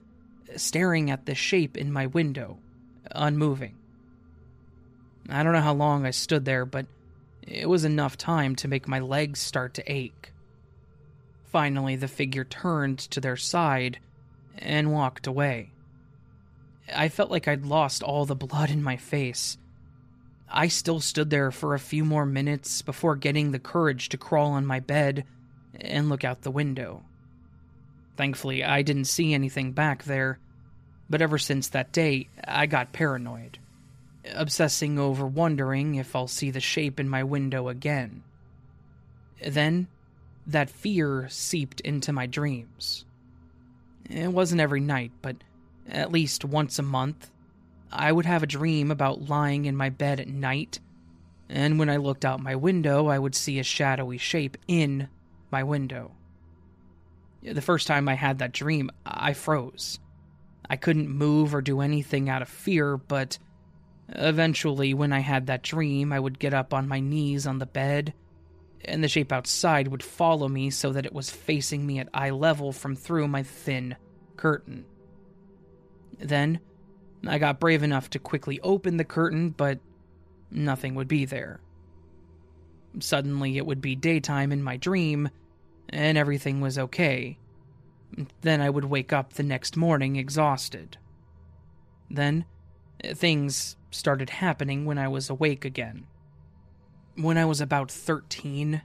staring at the shape in my window, unmoving. I don't know how long I stood there, but it was enough time to make my legs start to ache. Finally, the figure turned to their side and walked away. I felt like I'd lost all the blood in my face. I still stood there for a few more minutes before getting the courage to crawl on my bed and look out the window. Thankfully, I didn't see anything back there, but ever since that day, I got paranoid, obsessing over wondering if I'll see the shape in my window again. Then, that fear seeped into my dreams. It wasn't every night, but at least once a month, I would have a dream about lying in my bed at night, and when I looked out my window, I would see a shadowy shape in my window. The first time I had that dream, I froze. I couldn't move or do anything out of fear, but eventually when I had that dream, I would get up on my knees on the bed, and the shape outside would follow me so that it was facing me at eye level from through my thin curtain. Then, I got brave enough to quickly open the curtain, but nothing would be there. Suddenly, it would be daytime in my dream, and everything was okay. Then I would wake up the next morning exhausted. Then, things started happening when I was awake again. When I was about 13,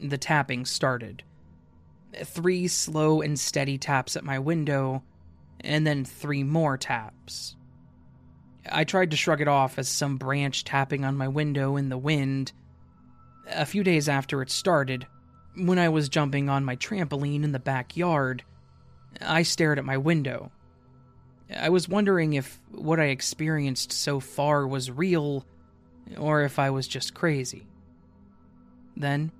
the tapping started. 3 slow and steady taps at my window, and then 3 more taps. I tried to shrug it off as some branch tapping on my window in the wind. A few days after it started, when I was jumping on my trampoline in the backyard, I stared at my window. I was wondering if what I experienced so far was real, or if I was just crazy. Then,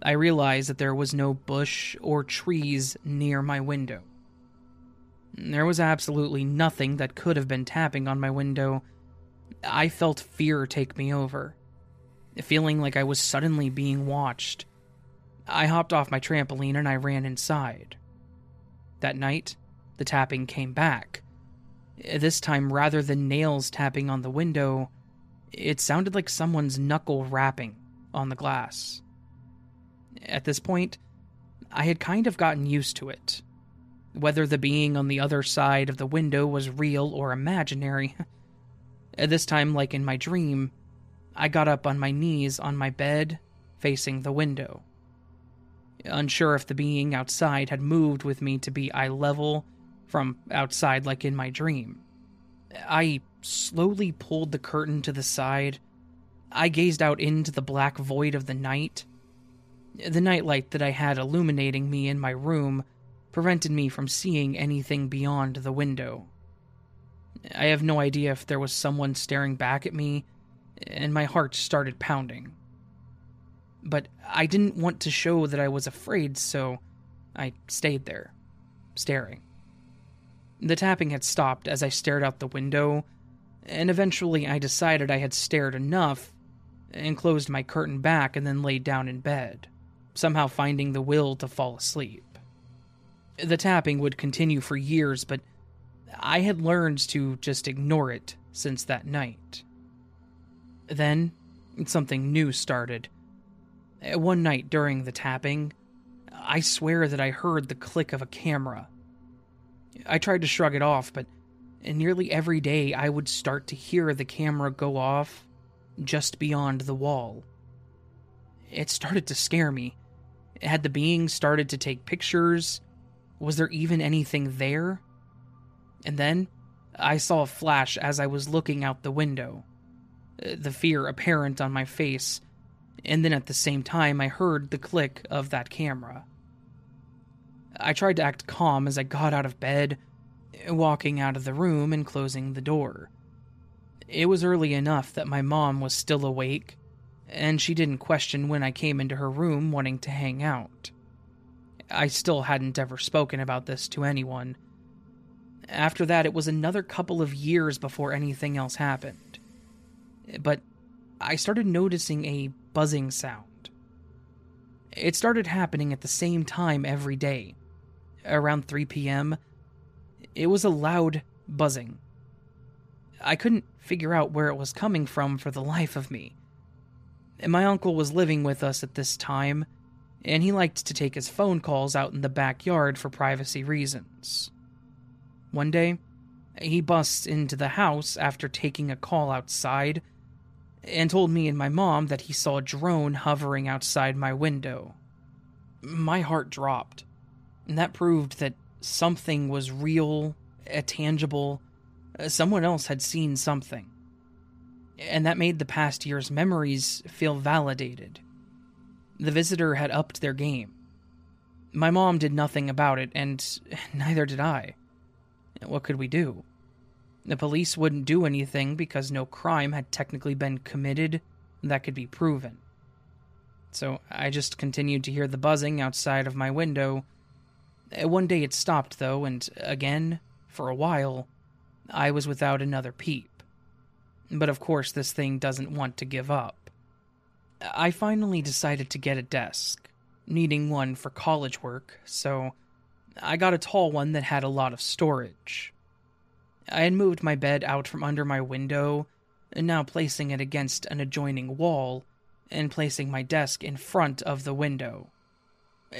I realized that there was no bush or trees near my window. There was absolutely nothing that could have been tapping on my window. I felt fear take me over, feeling like I was suddenly being watched. I hopped off my trampoline and I ran inside. That night, the tapping came back. This time, rather than nails tapping on the window, it sounded like someone's knuckle rapping on the glass. At this point, I had kind of gotten used to it. Whether the being on the other side of the window was real or imaginary. At this time, like in my dream, I got up on my knees on my bed, facing the window. Unsure if the being outside had moved with me to be eye level from outside like in my dream. I slowly pulled the curtain to the side. I gazed out into the black void of the night. The nightlight that I had illuminating me in my room prevented me from seeing anything beyond the window. I have no idea if there was someone staring back at me, and my heart started pounding. But I didn't want to show that I was afraid, so I stayed there, staring. The tapping had stopped as I stared out the window, and eventually I decided I had stared enough and closed my curtain back and then laid down in bed, somehow finding the will to fall asleep. The tapping would continue for years, but I had learned to just ignore it since that night. Then, something new started. One night during the tapping, I swear that I heard the click of a camera. I tried to shrug it off, but nearly every day I would start to hear the camera go off just beyond the wall. It started to scare me. Had the being started to take pictures? Was there even anything there? And then I saw a flash as I was looking out the window, the fear apparent on my face, and then at the same time I heard the click of that camera. I tried to act calm as I got out of bed, walking out of the room and closing the door. It was early enough that my mom was still awake, and she didn't question when I came into her room wanting to hang out. I still hadn't ever spoken about this to anyone. After that, it was another couple of years before anything else happened. But I started noticing a buzzing sound. It started happening at the same time every day, around 3 p.m. It was a loud buzzing. I couldn't figure out where it was coming from for the life of me. My uncle was living with us at this time, and he liked to take his phone calls out in the backyard for privacy reasons. One day, he busts into the house after taking a call outside and told me and my mom that he saw a drone hovering outside my window. My heart dropped, and that proved that something was real, tangible. Someone else had seen something. And that made the past year's memories feel validated. The visitor had upped their game. My mom did nothing about it, and neither did I. What could we do? The police wouldn't do anything because no crime had technically been committed that could be proven. So I just continued to hear the buzzing outside of my window. One day it stopped, though, and again, for a while, I was without another peep. But of course, this thing doesn't want to give up. I finally decided to get a desk, needing one for college work, so I got a tall one that had a lot of storage. I had moved my bed out from under my window, now placing it against an adjoining wall and placing my desk in front of the window.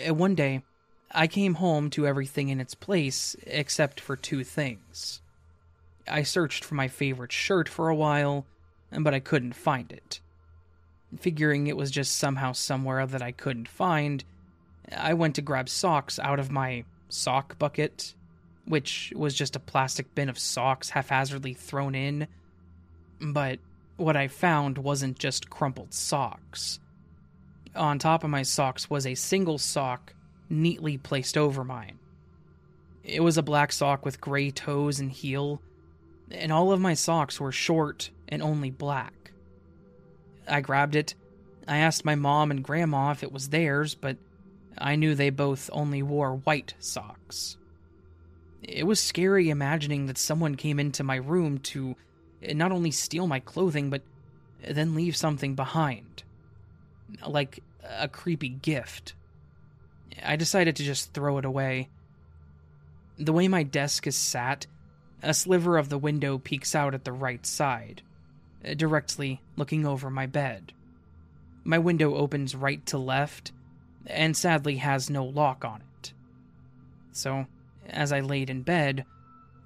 One day, I came home to everything in its place except for two things. I searched for my favorite shirt for a while, but I couldn't find it. Figuring it was just somehow somewhere that I couldn't find, I went to grab socks out of my sock bucket, which was just a plastic bin of socks haphazardly thrown in. But what I found wasn't just crumpled socks. On top of my socks was a single sock neatly placed over mine. It was a black sock with gray toes and heel, and all of my socks were short and only black. I grabbed it. I asked my mom and grandma if it was theirs, but I knew they both only wore white socks. It was scary imagining that someone came into my room to not only steal my clothing, but then leave something behind, like a creepy gift. I decided to just throw it away. The way my desk is sat, a sliver of the window peeks out at the right side, directly looking over my bed. My window opens right to left, and sadly has no lock on it. So, as I laid in bed,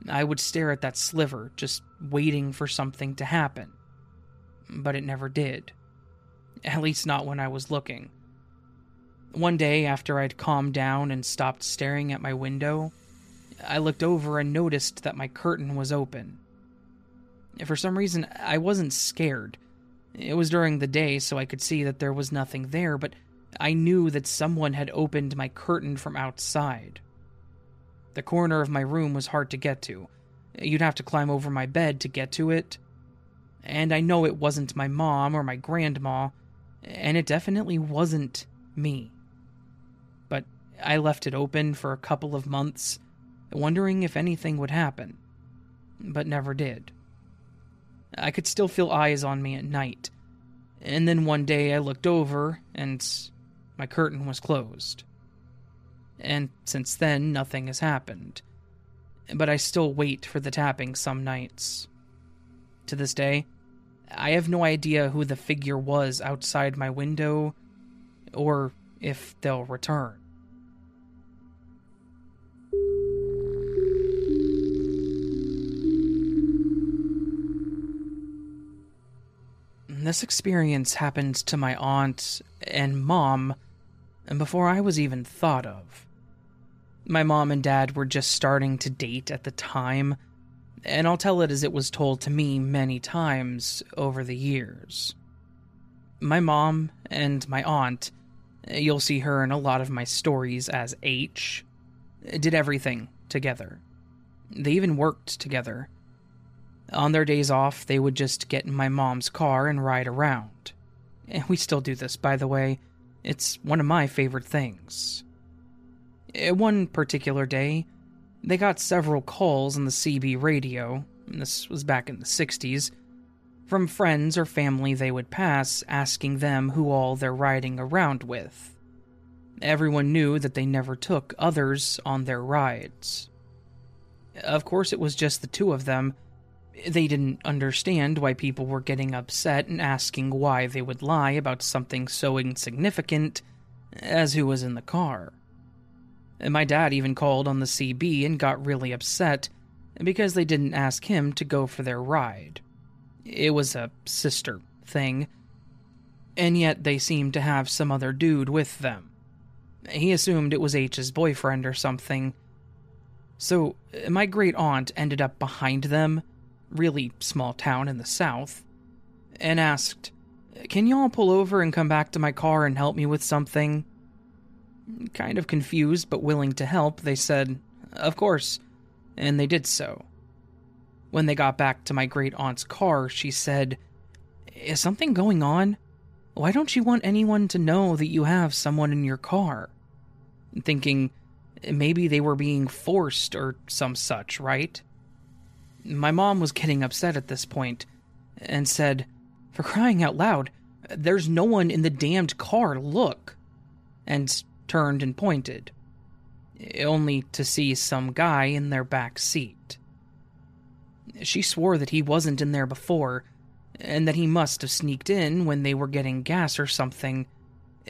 I would stare at that sliver, just waiting for something to happen. But it never did. At least not when I was looking. One day, after I'd calmed down and stopped staring at my window, I looked over and noticed that my curtain was open. For some reason, I wasn't scared. It was during the day, so I could see that there was nothing there, but I knew that someone had opened my curtain from outside. The corner of my room was hard to get to. You'd have to climb over my bed to get to it. And I know it wasn't my mom or my grandma, and it definitely wasn't me. But I left it open for a couple of months, wondering if anything would happen, but never did. I could still feel eyes on me at night, and then one day I looked over, and my curtain was closed. And since then, nothing has happened. But I still wait for the tapping some nights. To this day, I have no idea who the figure was outside my window, or if they'll return. This experience happened to my aunt and mom before I was even thought of. My mom and dad were just starting to date at the time, and I'll tell it as it was told to me many times over the years. My mom and my aunt, you'll see her in a lot of my stories as H, did everything together. They even worked together. On their days off, they would just get in my mom's car and ride around. And we still do this, by the way. It's one of my favorite things. One particular day, they got several calls on the CB radio, and this was back in the 60s, from friends or family they would pass asking them who all they're riding around with. Everyone knew that they never took others on their rides. Of course, it was just the two of them. They didn't understand why people were getting upset and asking why they would lie about something so insignificant as who was in the car. My dad even called on the CB and got really upset because they didn't ask him to go for their ride. It was a sister thing, and yet they seemed to have some other dude with them. He assumed it was H's boyfriend or something. So my great-aunt ended up behind them, really small town in the South, and asked, "Can y'all pull over and come back to my car and help me with something?" Kind of confused but willing to help, they said, "Of course," and they did so. When they got back to my great-aunt's car, she said, "Is something going on? Why don't you want anyone to know that you have someone in your car?" Thinking maybe they were being forced or some such, right? My mom was getting upset at this point and said, "For crying out loud, there's no one in the damned car, look," and turned and pointed, only to see some guy in their back seat. She swore that he wasn't in there before, and that he must have sneaked in when they were getting gas or something,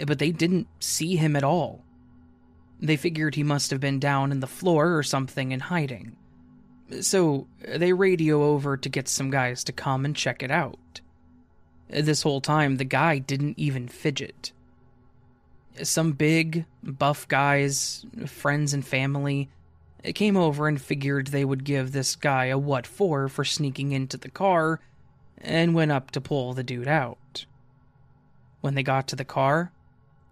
but they didn't see him at all. They figured he must have been down in the floor or something and hiding. So they radio over to get some guys to come and check it out. This whole time, the guy didn't even fidget. Some big, buff guys, friends and family, came over and figured they would give this guy a what for sneaking into the car, and went up to pull the dude out. When they got to the car,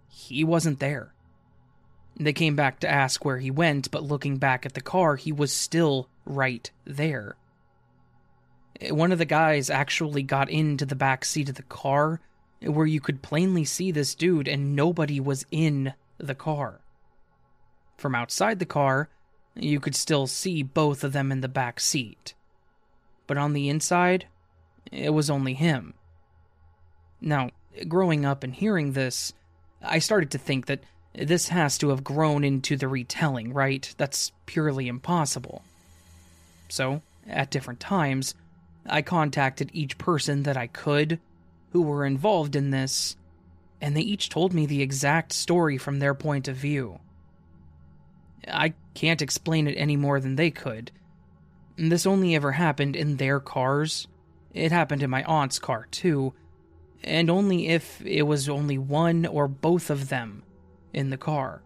he wasn't there. They came back to ask where he went, but looking back at the car, he was still right there. One of the guys actually got into the back seat of the car, where you could plainly see this dude, and nobody was in the car. From outside the car, you could still see both of them in the back seat. But on the inside, it was only him. Now, growing up and hearing this, I started to think that this has to have grown into the retelling, right? That's purely impossible. So, at different times, I contacted each person that I could who were involved in this, and they each told me the exact story from their point of view. I can't explain it any more than they could. This only ever happened in their cars. It happened in my aunt's car, too, and only if it was only one or both of them in the car.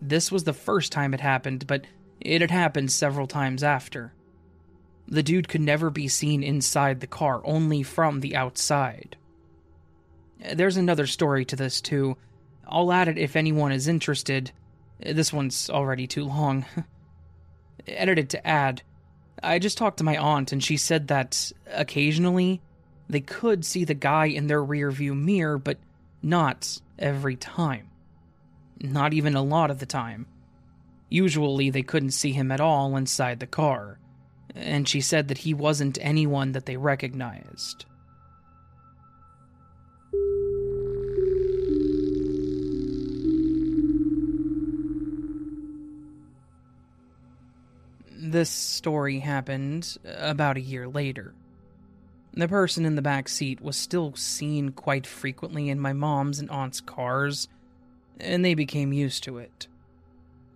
This was the first time it happened, but it had happened several times after. The dude could never be seen inside the car, only from the outside. There's another story to this, too. I'll add it if anyone is interested. This one's already too long. Edited to add, I just talked to my aunt and she said that occasionally they could see the guy in their rearview mirror, but not every time. Not even a lot of the time. Usually they couldn't see him at all inside the car, and she said that he wasn't anyone that they recognized. This story happened about a year later. The person in the back seat was still seen quite frequently in my mom's and aunt's cars, and they became used to it.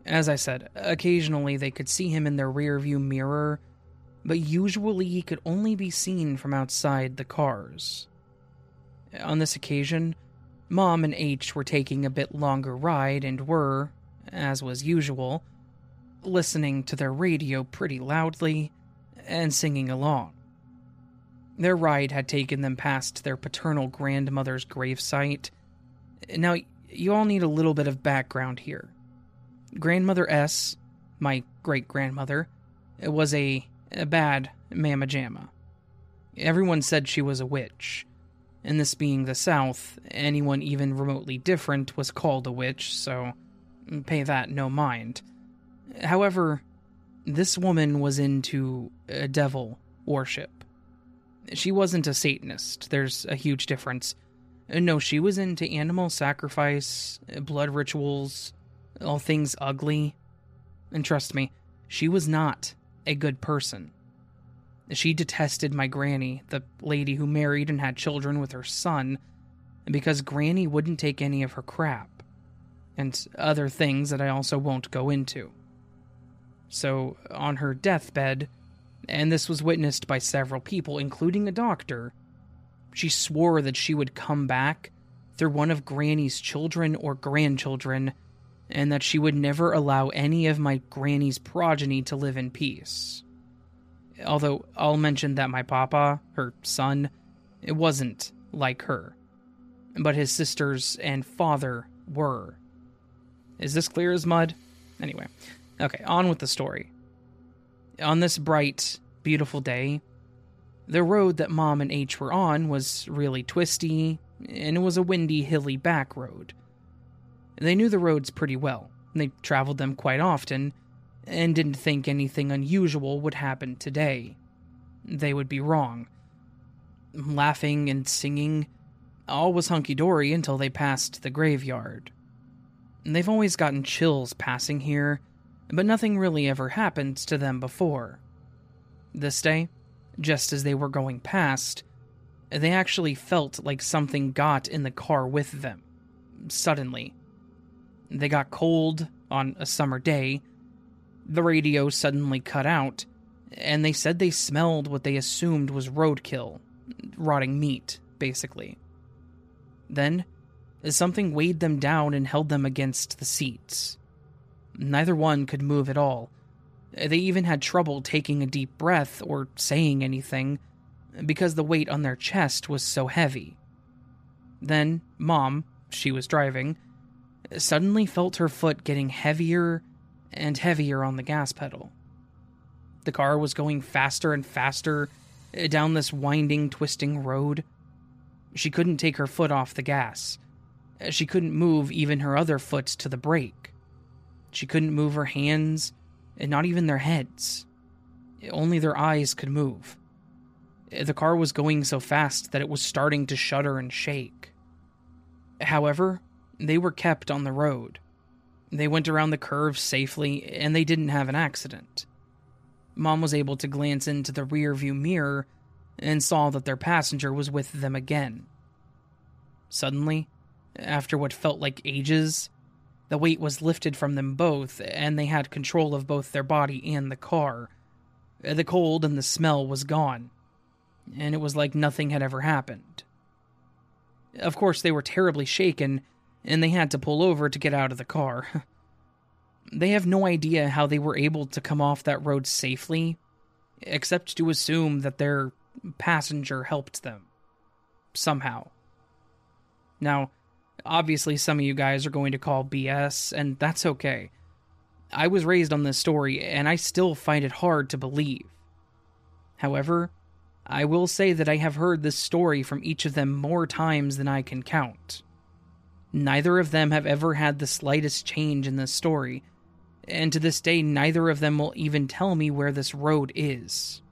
As I said, occasionally they could see him in their rearview mirror, but usually he could only be seen from outside the cars. On this occasion, Mom and H were taking a bit longer ride and were, as was usual, listening to their radio pretty loudly and singing along. Their ride had taken them past their paternal grandmother's gravesite. Now, you all need a little bit of background here. Grandmother S, my great-grandmother, was a bad mamma jamma. Everyone said she was a witch, and this being the South, anyone even remotely different was called a witch, so pay that no mind. However, this woman was into devil worship. She wasn't a Satanist, there's a huge difference. No, she was into animal sacrifice, blood rituals, all things ugly. And trust me, she was not a good person. She detested my granny, the lady who married and had children with her son, because granny wouldn't take any of her crap, and other things that I also won't go into. So, on her deathbed, and this was witnessed by several people, including a doctor, she swore that she would come back through one of granny's children or grandchildren, and that she would never allow any of my granny's progeny to live in peace. Although I'll mention that my papa, her son, it wasn't like her, but his sisters and father were. Is this clear as mud? Anyway, okay, on with the story. On this bright, beautiful day, the road that Mom and H were on was really twisty, and it was a windy, hilly back road. They knew the roads pretty well, and they traveled them quite often, and didn't think anything unusual would happen today. They would be wrong. Laughing and singing, all was hunky-dory until they passed the graveyard. They've always gotten chills passing here, but nothing really ever happened to them before. This day, just as they were going past, they actually felt like something got in the car with them, suddenly. They got cold on a summer day, the radio suddenly cut out, and they said they smelled what they assumed was roadkill, rotting meat, basically. Then, something weighed them down and held them against the seats. Neither one could move at all. They even had trouble taking a deep breath or saying anything, because the weight on their chest was so heavy. Then, Mom, she was driving, suddenly felt her foot getting heavier and heavier on the gas pedal. The car was going faster and faster down this winding, twisting road. She couldn't take her foot off the gas. She couldn't move even her other foot to the brake. She couldn't move her hands, and not even their heads. Only their eyes could move. The car was going so fast that it was starting to shudder and shake. However, they were kept on the road. They went around the curve safely, and they didn't have an accident. Mom was able to glance into the rearview mirror and saw that their passenger was with them again. Suddenly, after what felt like ages, the weight was lifted from them both, and they had control of both their body and the car. The cold and the smell was gone, and it was like nothing had ever happened. Of course, they were terribly shaken, and they had to pull over to get out of the car. They have no idea how they were able to come off that road safely, except to assume that their passenger helped them. Somehow. Now, obviously some of you guys are going to call BS, and that's okay. I was raised on this story, and I still find it hard to believe. However, I will say that I have heard this story from each of them more times than I can count. Neither of them have ever had the slightest change in this story, and to this day neither of them will even tell me where this road is.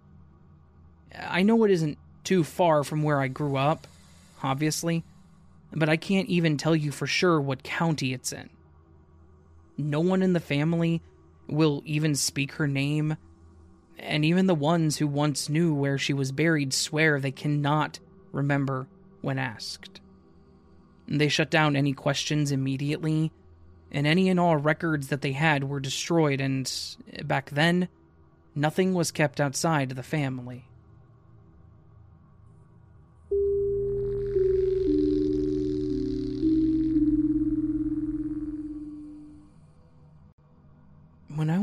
I know it isn't too far from where I grew up, obviously, but I can't even tell you for sure what county it's in. No one in the family will even speak her name, and even the ones who once knew where she was buried swear they cannot remember when asked. They shut down any questions immediately, and any and all records that they had were destroyed, and back then, nothing was kept outside the family.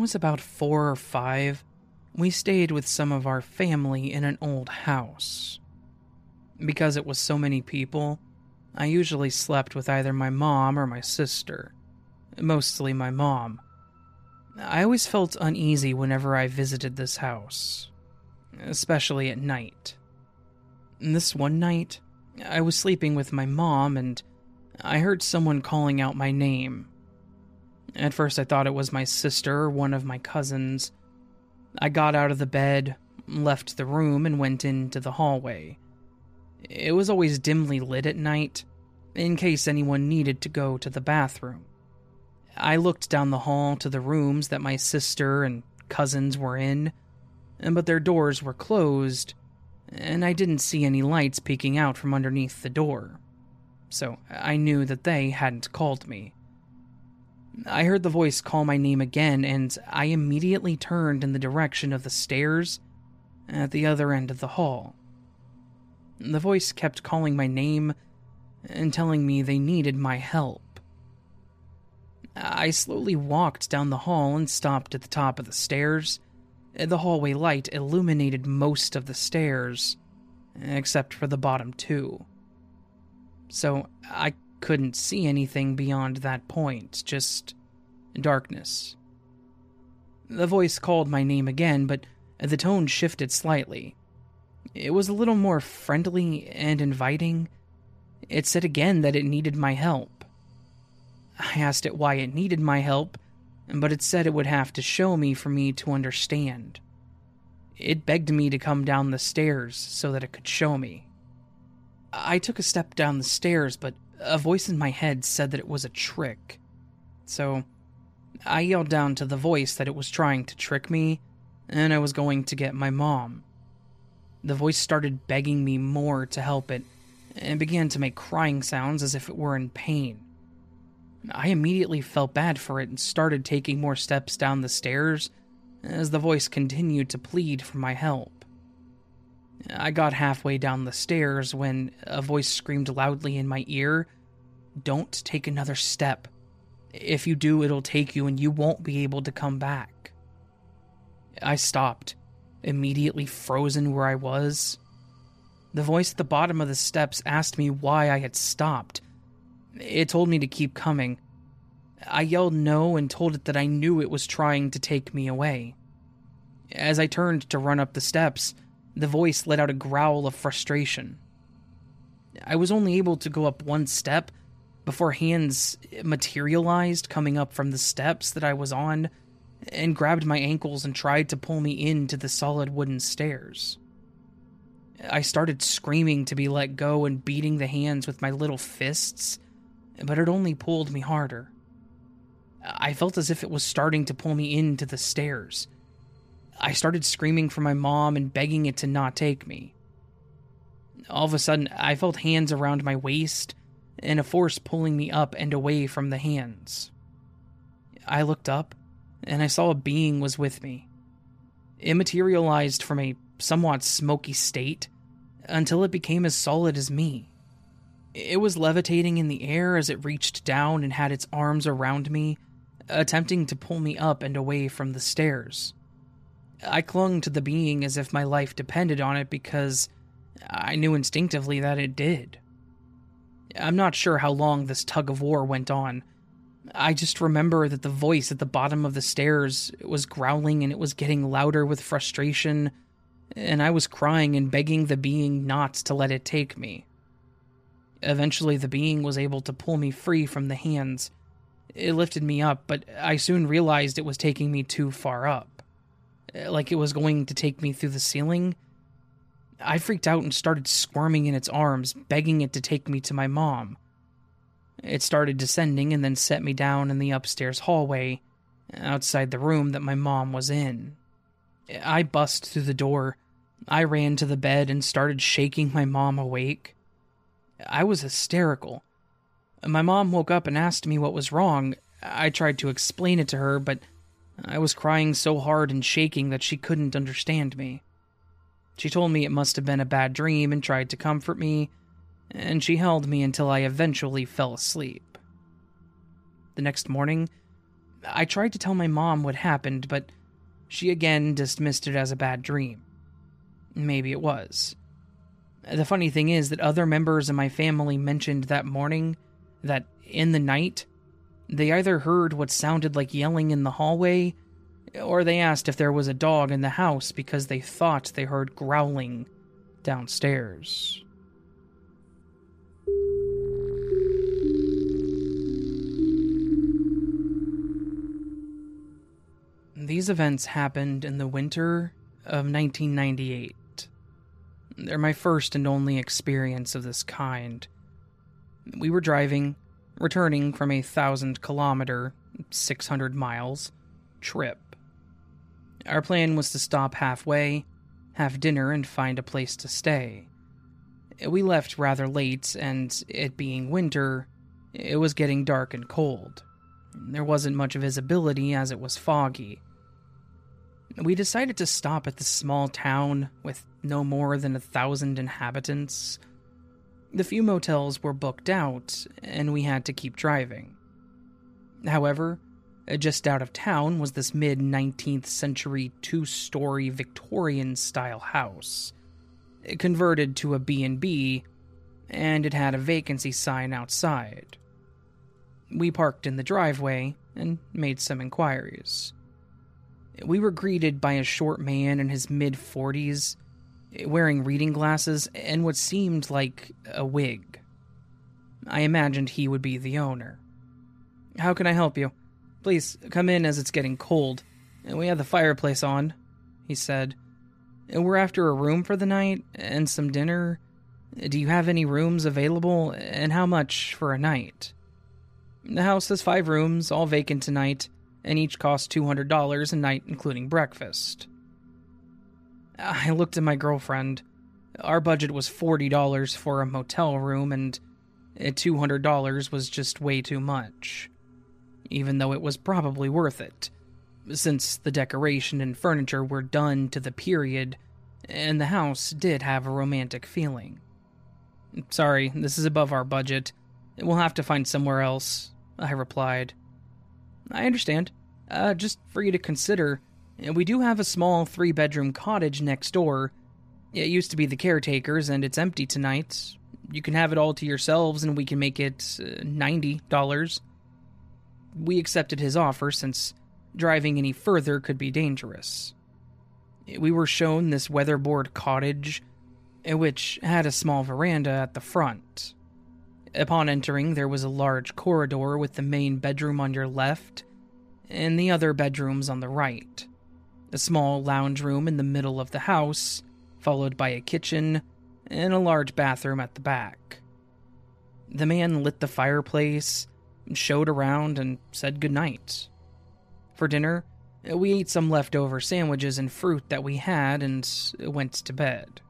was about 4 or 5, we stayed with some of our family in an old house. Because it was so many people, I usually slept with either my mom or my sister, mostly my mom. I always felt uneasy whenever I visited this house, especially at night. This one night, I was sleeping with my mom and I heard someone calling out my name. At first I thought it was my sister or one of my cousins. I got out of the bed, left the room, and went into the hallway. It was always dimly lit at night, in case anyone needed to go to the bathroom. I looked down the hall to the rooms that my sister and cousins were in, but their doors were closed, and I didn't see any lights peeking out from underneath the door, so I knew that they hadn't called me. I heard the voice call my name again, and I immediately turned in the direction of the stairs at the other end of the hall. The voice kept calling my name and telling me they needed my help. I slowly walked down the hall and stopped at the top of the stairs. The hallway light illuminated most of the stairs, except for the bottom 2. So I couldn't see anything beyond that point, just darkness. The voice called my name again, but the tone shifted slightly. It was a little more friendly and inviting. It said again that it needed my help. I asked it why it needed my help, but it said it would have to show me for me to understand. It begged me to come down the stairs so that it could show me. I took a step down the stairs, but a voice in my head said that it was a trick. So I yelled down to the voice that it was trying to trick me, and I was going to get my mom. The voice started begging me more to help it, and began to make crying sounds as if it were in pain. I immediately felt bad for it and started taking more steps down the stairs as the voice continued to plead for my help. I got halfway down the stairs when a voice screamed loudly in my ear, "Don't take another step. If you do, it'll take you and you won't be able to come back." I stopped, immediately frozen where I was. The voice at the bottom of the steps asked me why I had stopped. It told me to keep coming. I yelled no and told it that I knew it was trying to take me away. As I turned to run up the steps, the voice let out a growl of frustration. I was only able to go up one step before hands materialized coming up from the steps that I was on and grabbed my ankles and tried to pull me into the solid wooden stairs. I started screaming to be let go and beating the hands with my little fists, but it only pulled me harder. I felt as if it was starting to pull me into the stairs. I started screaming for my mom and begging it to not take me. All of a sudden, I felt hands around my waist and a force pulling me up and away from the hands. I looked up and I saw a being was with me. It materialized from a somewhat smoky state until it became as solid as me. It was levitating in the air as it reached down and had its arms around me, attempting to pull me up and away from the stairs. I clung to the being as if my life depended on it because I knew instinctively that it did. I'm not sure how long this tug-of-war went on. I just remember that the voice at the bottom of the stairs was growling and it was getting louder with frustration, and I was crying and begging the being not to let it take me. Eventually, the being was able to pull me free from the hands. It lifted me up, but I soon realized it was taking me too far up, like it was going to take me through the ceiling. I freaked out and started squirming in its arms, begging it to take me to my mom. It started descending and then set me down in the upstairs hallway, outside the room that my mom was in. I bust through the door. I ran to the bed and started shaking my mom awake. I was hysterical. My mom woke up and asked me what was wrong. I tried to explain it to her, but I was crying so hard and shaking that she couldn't understand me. She told me it must have been a bad dream and tried to comfort me, and she held me until I eventually fell asleep. The next morning, I tried to tell my mom what happened, but she again dismissed it as a bad dream. Maybe it was. The funny thing is that other members of my family mentioned that morning that in the night, they either heard what sounded like yelling in the hallway, or they asked if there was a dog in the house because they thought they heard growling downstairs. These events happened in the winter of 1998. They're my first and only experience of this kind. We were driving, returning from a 1,000-kilometer, 600 miles, trip. Our plan was to stop halfway, have dinner, and find a place to stay. We left rather late, and it being winter, it was getting dark and cold. There wasn't much visibility as it was foggy. We decided to stop at this small town with no more than 1,000 inhabitants. The few motels were booked out, and we had to keep driving. However, just out of town was this mid-19th century two-story Victorian-style house. It converted to a B&B, and it had a vacancy sign outside. We parked in the driveway and made some inquiries. We were greeted by a short man in his mid-40s, wearing reading glasses and what seemed like a wig. I imagined he would be the owner. "How can I help you? Please, come in as it's getting cold. We have the fireplace on," he said. "We're after a room for the night and some dinner. Do you have any rooms available, and how much for a night?" The house has 5 rooms, all vacant tonight, and each costs $200 a night, including breakfast. I looked at my girlfriend. Our budget was $40 for a motel room, and $200 was just way too much. Even though it was probably worth it, since the decoration and furniture were done to the period, and the house did have a romantic feeling. "Sorry, this is above our budget. We'll have to find somewhere else," I replied. "I understand. Just for you to consider, we do have a small 3-bedroom cottage next door. It used to be the caretaker's, and it's empty tonight. You can have it all to yourselves, and we can make it $90. We accepted his offer since driving any further could be dangerous. We were shown this weatherboard cottage, which had a small veranda at the front. Upon entering, there was a large corridor with the main bedroom on your left and the other bedrooms on the right, a small lounge room in the middle of the house, followed by a kitchen and a large bathroom at the back. The man lit the fireplace, showed around, and said goodnight. For dinner, we ate some leftover sandwiches and fruit that we had and went to bed.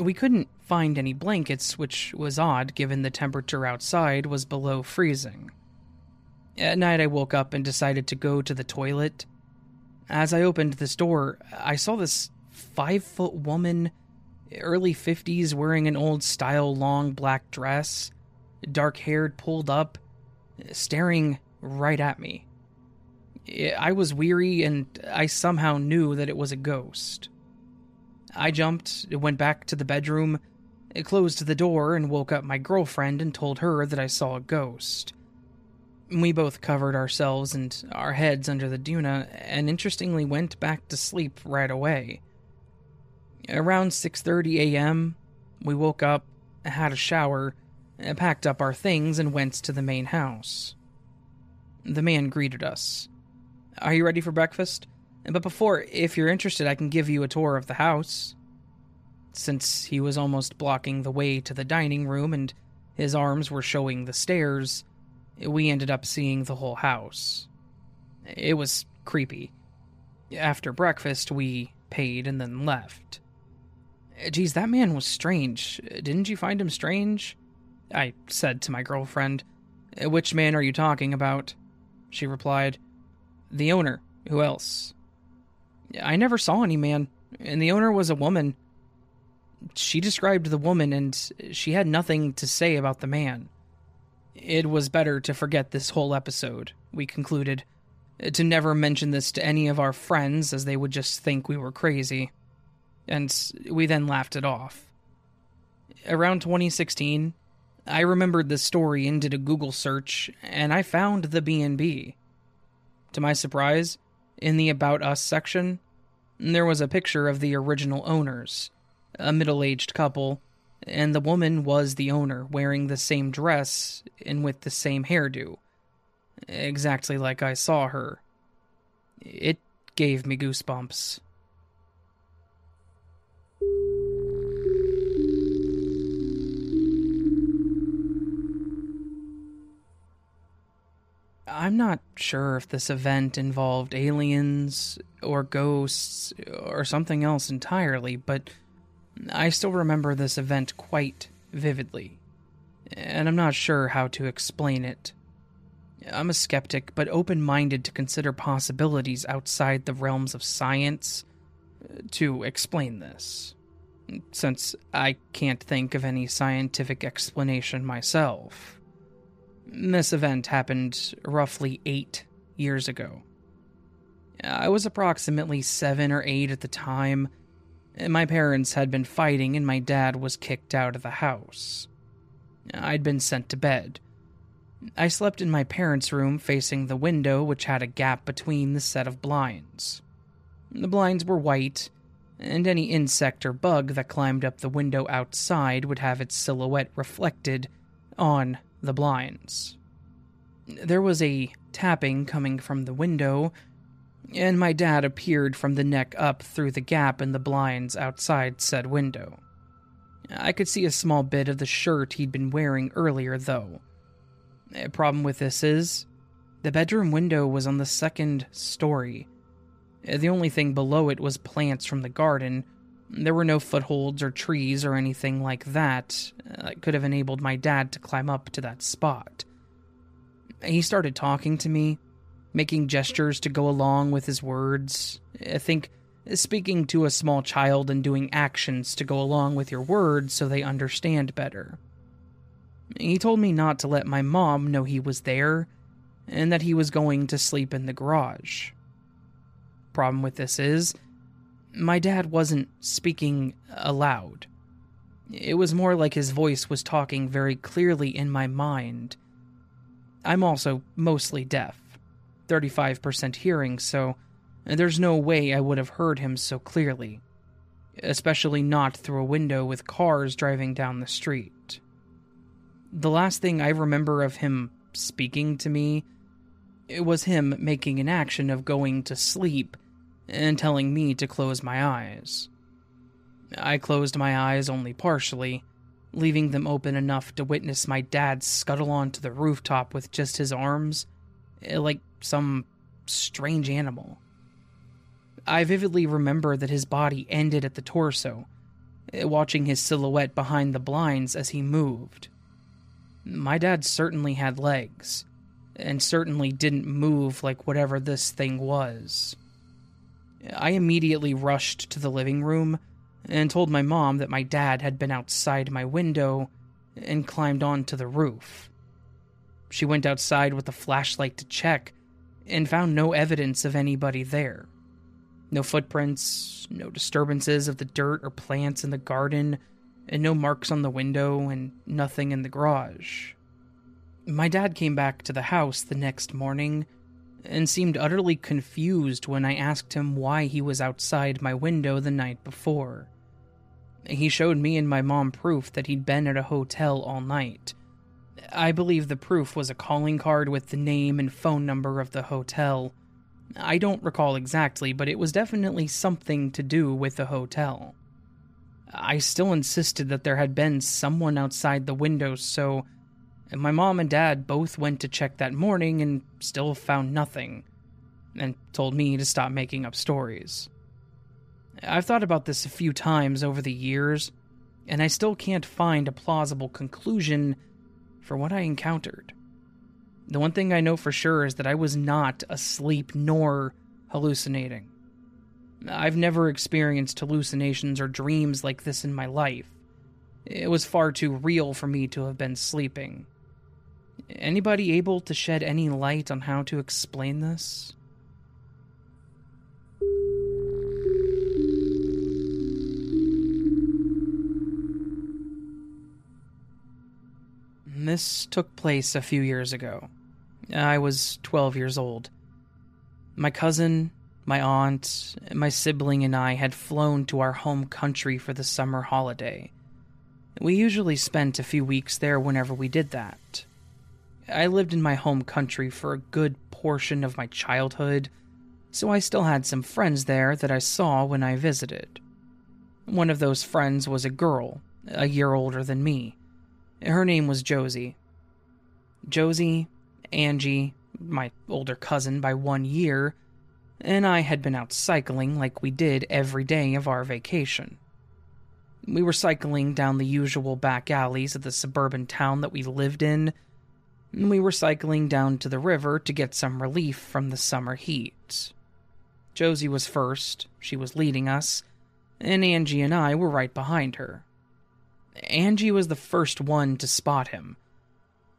We couldn't find any blankets, which was odd given the temperature outside was below freezing. At night, I woke up and decided to go to the toilet. As I opened this door, I saw this 5-foot woman, early 50s, wearing an old-style long black dress, dark-haired, pulled up, staring right at me. I was weary, and I somehow knew that it was a ghost. I jumped, went back to the bedroom, closed the door, and woke up my girlfriend and told her that I saw a ghost. We both covered ourselves and our heads under the duna, and interestingly went back to sleep right away. Around 6:30 a.m., we woke up, had a shower, packed up our things, and went to the main house. The man greeted us. "Are you ready for breakfast? But before, if you're interested, I can give you a tour of the house." Since he was almost blocking the way to the dining room and his arms were showing the stairs, we ended up seeing the whole house. It was creepy. After breakfast, we paid and then left. "Geez, that man was strange. Didn't you find him strange?" I said to my girlfriend. "Which man are you talking about?" She replied, "The owner. Who else?" "I never saw any man, and the owner was a woman." She described the woman, and she had nothing to say about the man. It was better to forget this whole episode, we concluded, to never mention this to any of our friends, as they would just think we were crazy, and we then laughed it off. Around 2016, I remembered this story and did a Google search, and I found the B&B. To my surprise, in the About Us section, there was a picture of the original owners, a middle-aged couple, and the woman was the owner, wearing the same dress and with the same hairdo, exactly like I saw her. It gave me goosebumps. I'm not sure if this event involved aliens or ghosts or something else entirely, but I still remember this event quite vividly, and I'm not sure how to explain it. I'm a skeptic, but open-minded to consider possibilities outside the realms of science to explain this, since I can't think of any scientific explanation myself. This event happened roughly 8 years ago. I was approximately 7 or 8 at the time. My parents had been fighting and my dad was kicked out of the house. I'd been sent to bed. I slept in my parents' room facing the window, which had a gap between the set of blinds. The blinds were white, and any insect or bug that climbed up the window outside would have its silhouette reflected on the blinds. There was a tapping coming from the window, and my dad appeared from the neck up through the gap in the blinds outside said window. I could see a small bit of the shirt he'd been wearing earlier, though. The problem with this is, the bedroom window was on the second story. The only thing below it was plants from the garden. There were no footholds or trees or anything like that that could have enabled my dad to climb up to that spot. He started talking to me, making gestures to go along with his words. I think speaking to a small child and doing actions to go along with your words so they understand better. He told me not to let my mom know he was there and that he was going to sleep in the garage. Problem with this is, my dad wasn't speaking aloud. It was more like his voice was talking very clearly in my mind. I'm also mostly deaf, 35% hearing, so there's no way I would have heard him so clearly, especially not through a window with cars driving down the street. The last thing I remember of him speaking to me, it was him making an action of going to sleep and telling me to close my eyes. I closed my eyes only partially, leaving them open enough to witness my dad scuttle onto the rooftop with just his arms, like some strange animal. I vividly remember that his body ended at the torso, watching his silhouette behind the blinds as he moved. My dad certainly had legs, and certainly didn't move like whatever this thing was. I immediately rushed to the living room and told my mom that my dad had been outside my window and climbed onto the roof. She went outside with a flashlight to check and found no evidence of anybody there. No footprints, no disturbances of the dirt or plants in the garden, and no marks on the window and nothing in the garage. My dad came back to the house the next morning and seemed utterly confused when I asked him why he was outside my window the night before. He showed me and my mom proof that he'd been at a hotel all night. I believe the proof was a calling card with the name and phone number of the hotel. I don't recall exactly, but it was definitely something to do with the hotel. I still insisted that there had been someone outside the window, so my mom and dad both went to check that morning and still found nothing, and told me to stop making up stories. I've thought about this a few times over the years, and I still can't find a plausible conclusion for what I encountered. The one thing I know for sure is that I was not asleep nor hallucinating. I've never experienced hallucinations or dreams like this in my life. It was far too real for me to have been sleeping. Anybody able to shed any light on how to explain this? and this took place a few years ago. I was 12 years old. My cousin, my aunt, my sibling, and I had flown to our home country for the summer holiday. We usually spent a few weeks there whenever we did that. I lived in my home country for a good portion of my childhood, so I still had some friends there that I saw when I visited. One of those friends was a girl, a year older than me. Her name was Josie. Josie, Angie, my older cousin by 1 year, and I had been out cycling like we did every day of our vacation. We were cycling down the usual back alleys of the suburban town that we lived in, and we were cycling down to the river to get some relief from the summer heat. Josie was first, she was leading us, and Angie and I were right behind her. Angie was the first one to spot him.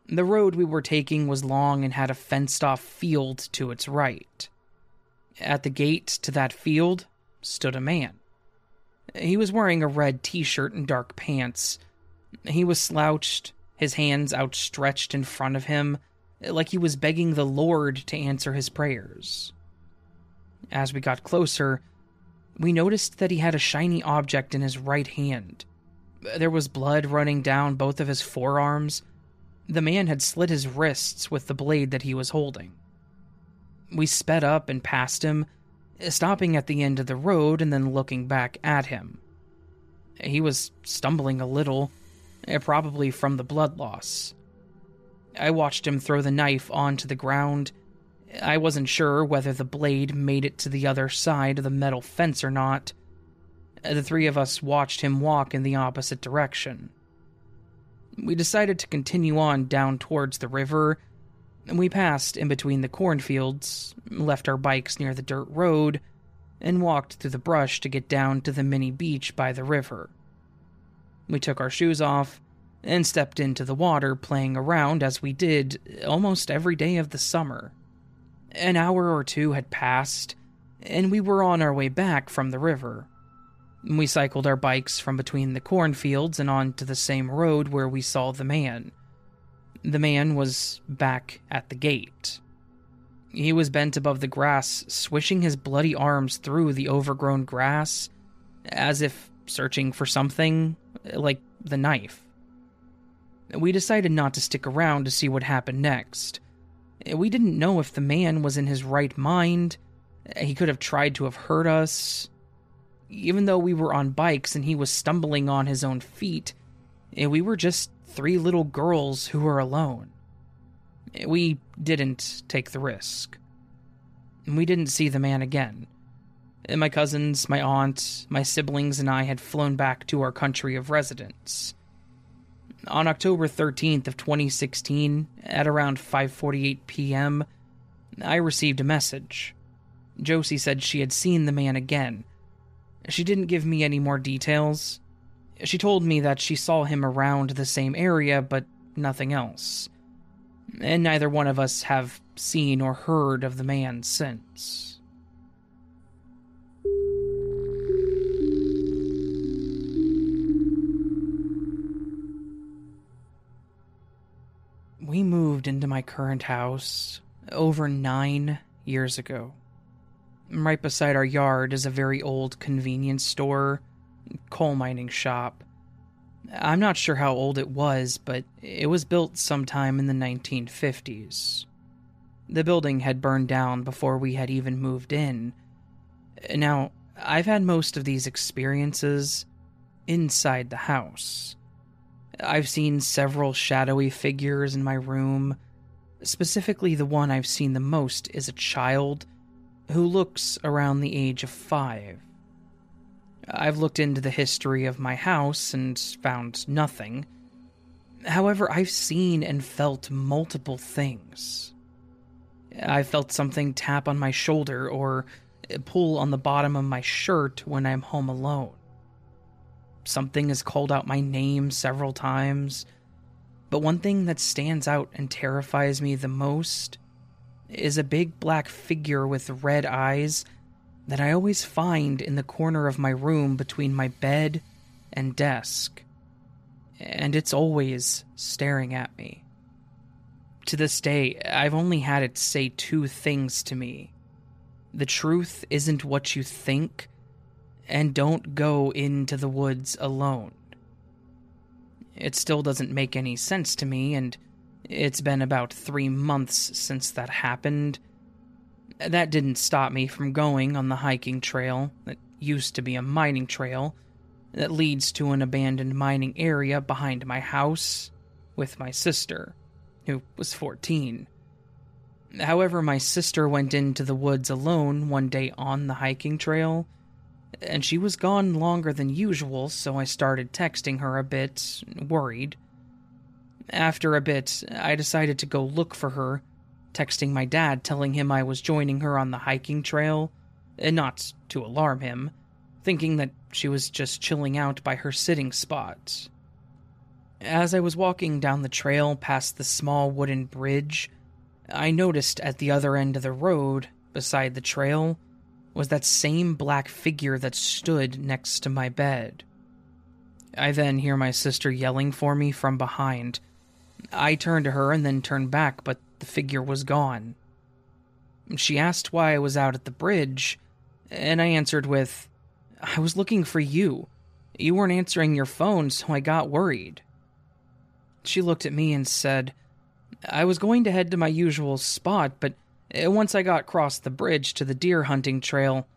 The road we were taking was long and had a fenced-off field to its right. At the gate to that field stood a man. He was wearing a red t-shirt and dark pants. He was slouched, his hands outstretched in front of him, like he was begging the Lord to answer his prayers. As we got closer, we noticed that he had a shiny object in his right hand. There was blood running down both of his forearms. The man had slit his wrists with the blade that he was holding. We sped up and past him, stopping at the end of the road and then looking back at him. He was stumbling a little, probably from the blood loss. I watched him throw the knife onto the ground. I wasn't sure whether the blade made it to the other side of the metal fence or not. The three of us watched him walk in the opposite direction. We decided to continue on down towards the river, and we passed in between the cornfields, left our bikes near the dirt road, and walked through the brush to get down to the mini beach by the river. We took our shoes off and stepped into the water, playing around as we did almost every day of the summer. An hour or two had passed, and we were on our way back from the river. We cycled our bikes from between the cornfields and onto the same road where we saw the man. The man was back at the gate. He was bent above the grass, swishing his bloody arms through the overgrown grass, as if searching for something, like the knife. We decided not to stick around to see what happened next. We didn't know if the man was in his right mind. He could have tried to have hurt us. Even though we were on bikes and he was stumbling on his own feet, we were just three little girls who were alone. We didn't take the risk. We didn't see the man again. My cousins, my aunt, my siblings, and I had flown back to our country of residence. On October 13th of 2016, at around 5:48 p.m., I received a message. Josie said she had seen the man again. She didn't give me any more details. She told me that she saw him around the same area, but nothing else. And neither one of us have seen or heard of the man since. We moved into my current house over 9 years ago. Right beside our yard is a very old convenience store, coal mining shop. I'm not sure how old it was, but it was built sometime in the 1950s. The building had burned down before we had even moved in. Now, I've had most of these experiences inside the house. I've seen several shadowy figures in my room. Specifically, the one I've seen the most is a child who looks around the age of 5. I've looked into the history of my house and found nothing. However, I've seen and felt multiple things. I felt something tap on my shoulder or pull on the bottom of my shirt when I'm home alone. Something has called out my name several times, but one thing that stands out and terrifies me the most is a big black figure with red eyes that I always find in the corner of my room between my bed and desk. and it's always staring at me. To this day, I've only had it say two things to me. The truth isn't what you think, and don't go into the woods alone. It still doesn't make any sense to me, and it's been about 3 months since that happened. That didn't stop me from going on the hiking trail that used to be a mining trail that leads to an abandoned mining area behind my house with my sister, who was 14. However, my sister went into the woods alone one day on the hiking trail, and she was gone longer than usual, so I started texting her a bit, worried. After a bit, I decided to go look for her, texting my dad telling him I was joining her on the hiking trail, and not to alarm him, thinking that she was just chilling out by her sitting spot. As I was walking down the trail past the small wooden bridge, I noticed at the other end of the road, beside the trail, was that same black figure that stood next to my bed. I then hear my sister yelling for me from behind. I turn to her and then turn back, but the figure was gone. She asked why I was out at the bridge, and I answered with, "I was looking for you. You weren't answering your phone, so I got worried." She looked at me and said, "I was going to head to my usual spot, but once I got across the bridge to the deer hunting trail,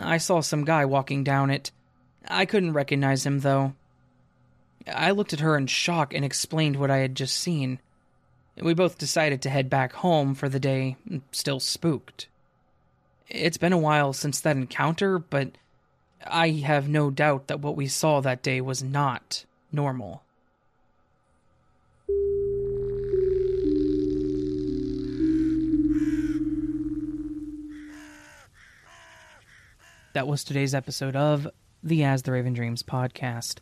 I saw some guy walking down it. I couldn't recognize him, though." I looked at her in shock and explained what I had just seen. We both decided to head back home for the day, still spooked. It's been a while since that encounter, but I have no doubt that what we saw that day was not normal. That was today's episode of the As the Raven Dreams podcast.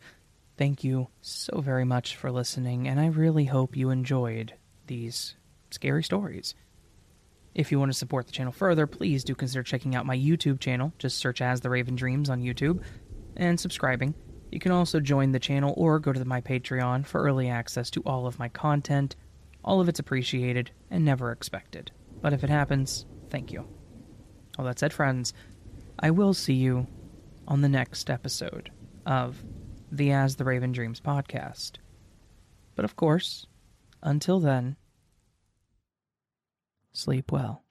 Thank you so very much for listening, and I really hope you enjoyed these scary stories. If you want to support the channel further, please do consider checking out my YouTube channel. Just search As the Raven Dreams on YouTube and subscribing. You can also join the channel or go to my Patreon for early access to all of my content. All of it's appreciated and never expected. But if it happens, thank you. All that said, friends, I will see you on the next episode of the As the Raven Dreams podcast. But of course, until then, sleep well.